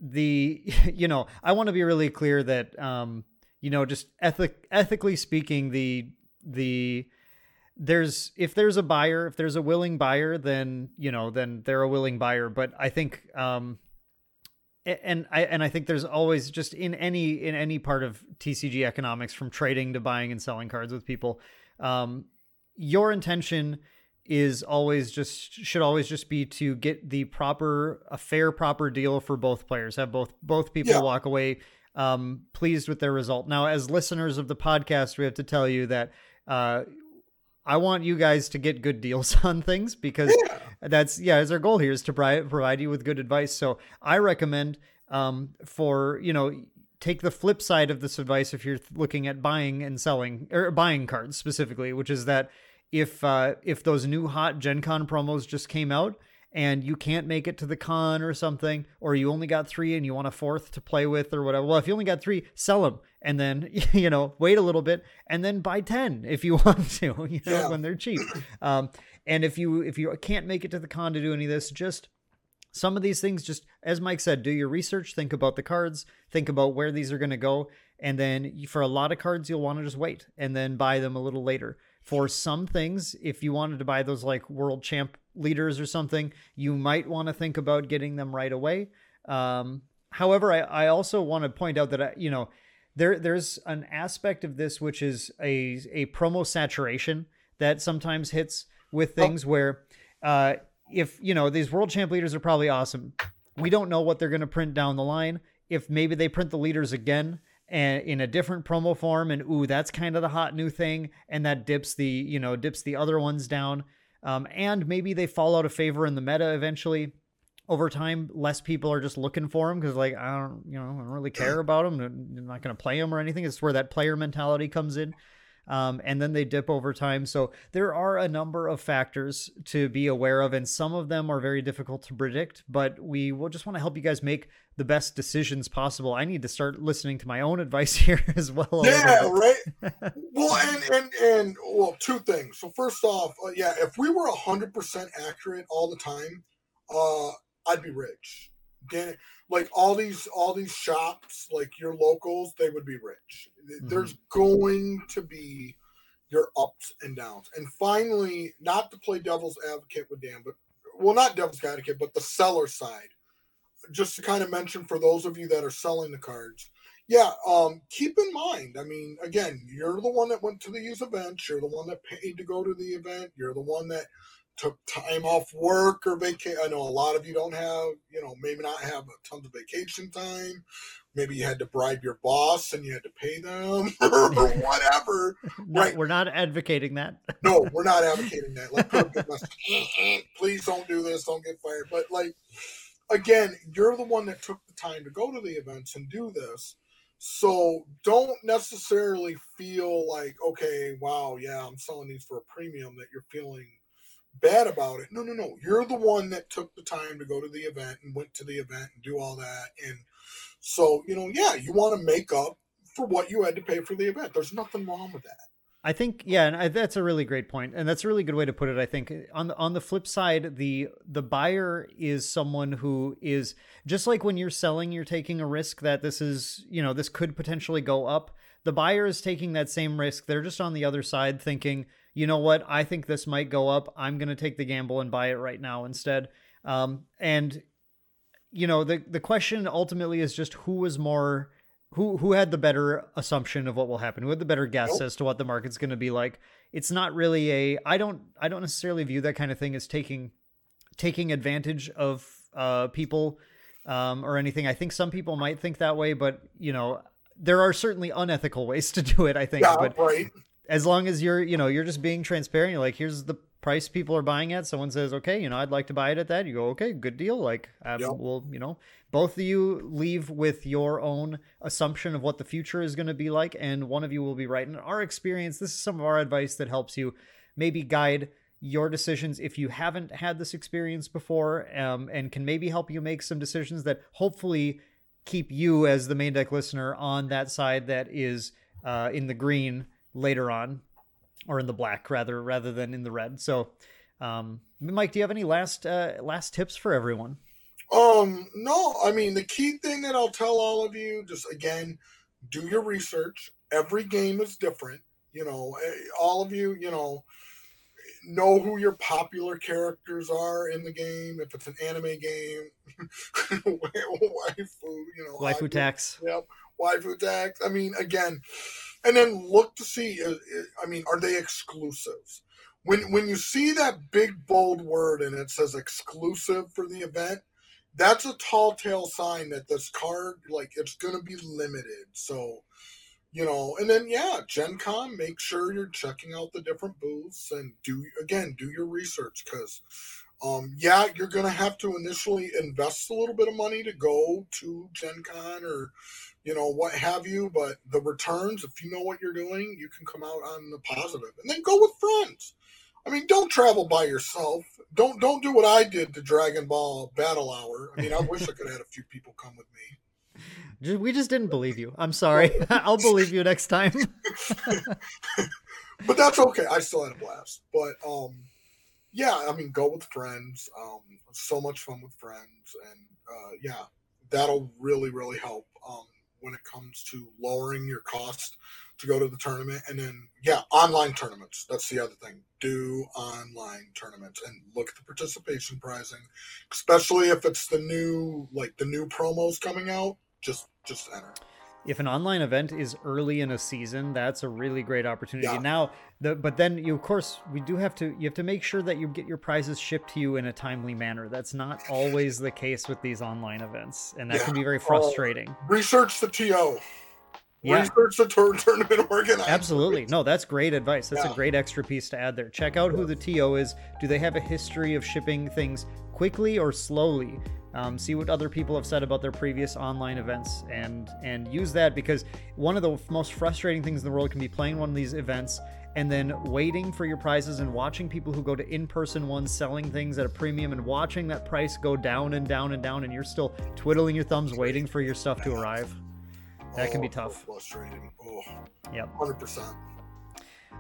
the, you know, I want to be really clear that, um, you know, just ethic, ethically speaking, the, the, there's, if there's a buyer, if there's a willing buyer, then, you know, then they're a willing buyer. But I think, um, And I and I think there's always just in any in any part of T C G economics, from trading to buying and selling cards with people, um, your intention is always just should always just be to get the proper a fair proper deal for both players. Have both both people yeah. walk away um, pleased with their result. Now, as listeners of the podcast, we have to tell you that uh, I want you guys to get good deals on things because. Yeah. That's yeah. It's our goal here is to provide you with good advice. So I recommend um, for, you know, take the flip side of this advice. If you're looking at buying and selling or buying cards specifically, which is that if uh, if those new hot Gen Con promos just came out and you can't make it to the con or something, or you only got three and you want a fourth to play with or whatever. Well, if you only got three, sell them. And then, you know, wait a little bit and then buy ten if you want to, you know, yeah. when they're cheap. Um, And if you if you can't make it to the con to do any of this, just some of these things, just as Mike said, do your research, think about the cards, think about where these are going to go. And then for a lot of cards, you'll want to just wait and then buy them a little later. For some things, if you wanted to buy those like world champ leaders or something, you might want to think about getting them right away. Um, however, I, I also want to point out that, I, you know, there there's an aspect of this, which is a, a promo saturation that sometimes hits with things oh. where uh, if, you know, these world champ leaders are probably awesome. We don't know what they're going to print down the line. If maybe they print the leaders again and in a different promo form and ooh, that's kind of the hot new thing. And that dips the, you know, dips the other ones down. Um, and maybe they fall out of favor in the meta eventually. Over time, less people are just looking for them because, like, I don't, you know, I don't really care about them. I'm not going to play them or anything. It's where that player mentality comes in. Um, and then they dip over time. So there are a number of factors to be aware of, and some of them are very difficult to predict, but we will just want to help you guys make the best decisions possible. I need to start listening to my own advice here as well. Yeah, right. Well, and, and, and, well, two things. So first off, uh, yeah, if we were a hundred percent accurate all the time, uh, I'd be rich. Dan, like all these, all these shops, like your locals, they would be rich. There's mm-hmm. going to be, your ups and downs. And finally, not to play devil's advocate with Dan, but well, not devil's advocate, but the seller side. Just to kind of mention for those of you that are selling the cards, yeah, um, keep in mind, I mean, again, you're the one that went to these events. You're the one that paid to go to the event. You're the one that took time off work or vacation. I know a lot of you don't have, you know, maybe not have a ton of vacation time. Maybe you had to bribe your boss and you had to pay them or whatever. No, right. We're not advocating that. No, we're not advocating that. Like, please don't do this. Don't get fired. But, like, again, you're the one that took the time to go to the events and do this. So don't necessarily feel like, okay, wow, yeah, I'm selling these for a premium, that you're feeling bad about it. No, no, no. You're the one that took the time to go to the event and went to the event and do all that. And so, you know, yeah, you want to make up for what you had to pay for the event. There's nothing wrong with that. I think, yeah, and I, that's a really great point, and that's a really good way to put it. I think on the on the flip side, the the buyer is someone who is just like when you're selling, you're taking a risk that this is, you know, this could potentially go up. The buyer is taking that same risk. They're just on the other side thinking, you know what, I think this might go up. I'm going to take the gamble and buy it right now instead. Um, and you know, the the question ultimately is just who was more. Who who had the better assumption of what will happen? Who had the better guess nope. as to what the market's going to be like? It's not really a. I don't. I don't necessarily view that kind of thing as taking, taking advantage of uh, people, um, or anything. I think some people might think that way, but you know, there are certainly unethical ways to do it. I think, yeah, but right. As long as you're, you know, you're just being transparent. You're like, here's the price people are buying at. Someone says, okay, you know, I'd like to buy it at that. You go, okay, good deal. Like, um, yep. Well, you know, both of you leave with your own assumption of what the future is going to be like. And one of you will be right. In our experience, this is some of our advice that helps you maybe guide your decisions if you haven't had this experience before, um, and can maybe help you make some decisions that hopefully keep you as the main deck listener on that side that is uh, in the green later on. Or in the black, rather, rather than in the red. So, um, Mike, do you have any last uh, last tips for everyone? Um, no. I mean, the key thing that I'll tell all of you, just again, do your research. Every game is different. You know, all of you, you know, know who your popular characters are in the game. If it's an anime game, waifu, you know. Waifu tax. Yep. Waifu tax. I mean, again, and then look to see, I mean, are they exclusives? When when you see that big, bold word and it says exclusive for the event, that's a tall tale sign that this card, like, it's going to be limited. So, you know, and then, yeah, Gen Con, make sure you're checking out the different booths and do, again, do your research because, um, yeah, you're going to have to initially invest a little bit of money to go to Gen Con or, you know, what have you, but the returns, if you know what you're doing, you can come out on the positive. And then go with friends. I mean, don't travel by yourself. Don't don't do what I did to Dragon Ball Battle Hour. I mean, I wish I could have had a few people come with me. We just didn't believe you. I'm sorry. I'll believe you next time. But that's okay. I still had a blast. But, um, yeah, I mean, go with friends. Um, so much fun with friends. And, uh, yeah, that'll really, really help. Um, when it comes to lowering your cost to go to the tournament. And then, yeah, online tournaments. That's the other thing. Do online tournaments and look at the participation pricing, especially if it's the new, like the new promos coming out, just, just enter. If an online event is early in a season, that's a really great opportunity. Yeah. Now, the, but then you, of course, we do have to, you have to make sure that you get your prizes shipped to you in a timely manner. That's not always the case with these online events. And that yeah. can be very frustrating. Uh, research the T O. Yeah. Research the tour, tournament organizer. Absolutely. No, that's great advice. That's yeah. a great extra piece to add there. Check out who the T O is. Do they have a history of shipping things quickly or slowly? Um, see what other people have said about their previous online events and and use that, because one of the most frustrating things in the world can be playing one of these events and then waiting for your prizes and watching people who go to in-person ones selling things at a premium and watching that price go down and down and down, and you're still twiddling your thumbs waiting for your stuff to arrive. That can be tough. Oh, frustrating. Oh, yep. one hundred percent.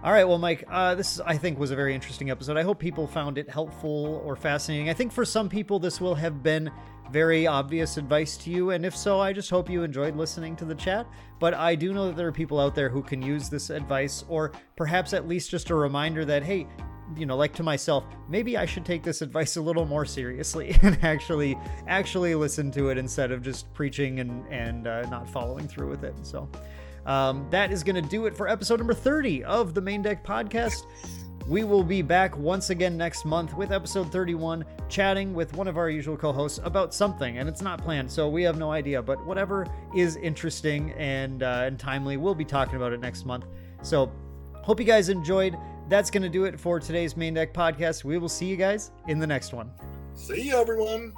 All right. Well, Mike, uh, this, I think, was a very interesting episode. I hope people found it helpful or fascinating. I think for some people, this will have been very obvious advice to you, and if so, I just hope you enjoyed listening to the chat. But I do know that there are people out there who can use this advice, or perhaps at least just a reminder that, hey, you know, like to myself, maybe I should take this advice a little more seriously and actually actually listen to it instead of just preaching and and uh, not following through with it. So um, that is going to do it for episode number thirty of the Maindeck Podcast. We will be back once again next month with episode thirty-one, chatting with one of our usual co-hosts about something, and it's not planned, so we have no idea, but whatever is interesting and uh, and timely, we'll be talking about it next month. So hope you guys enjoyed. That's going to do it for today's Maindeck Podcast. We will see you guys in the next one. See you, everyone.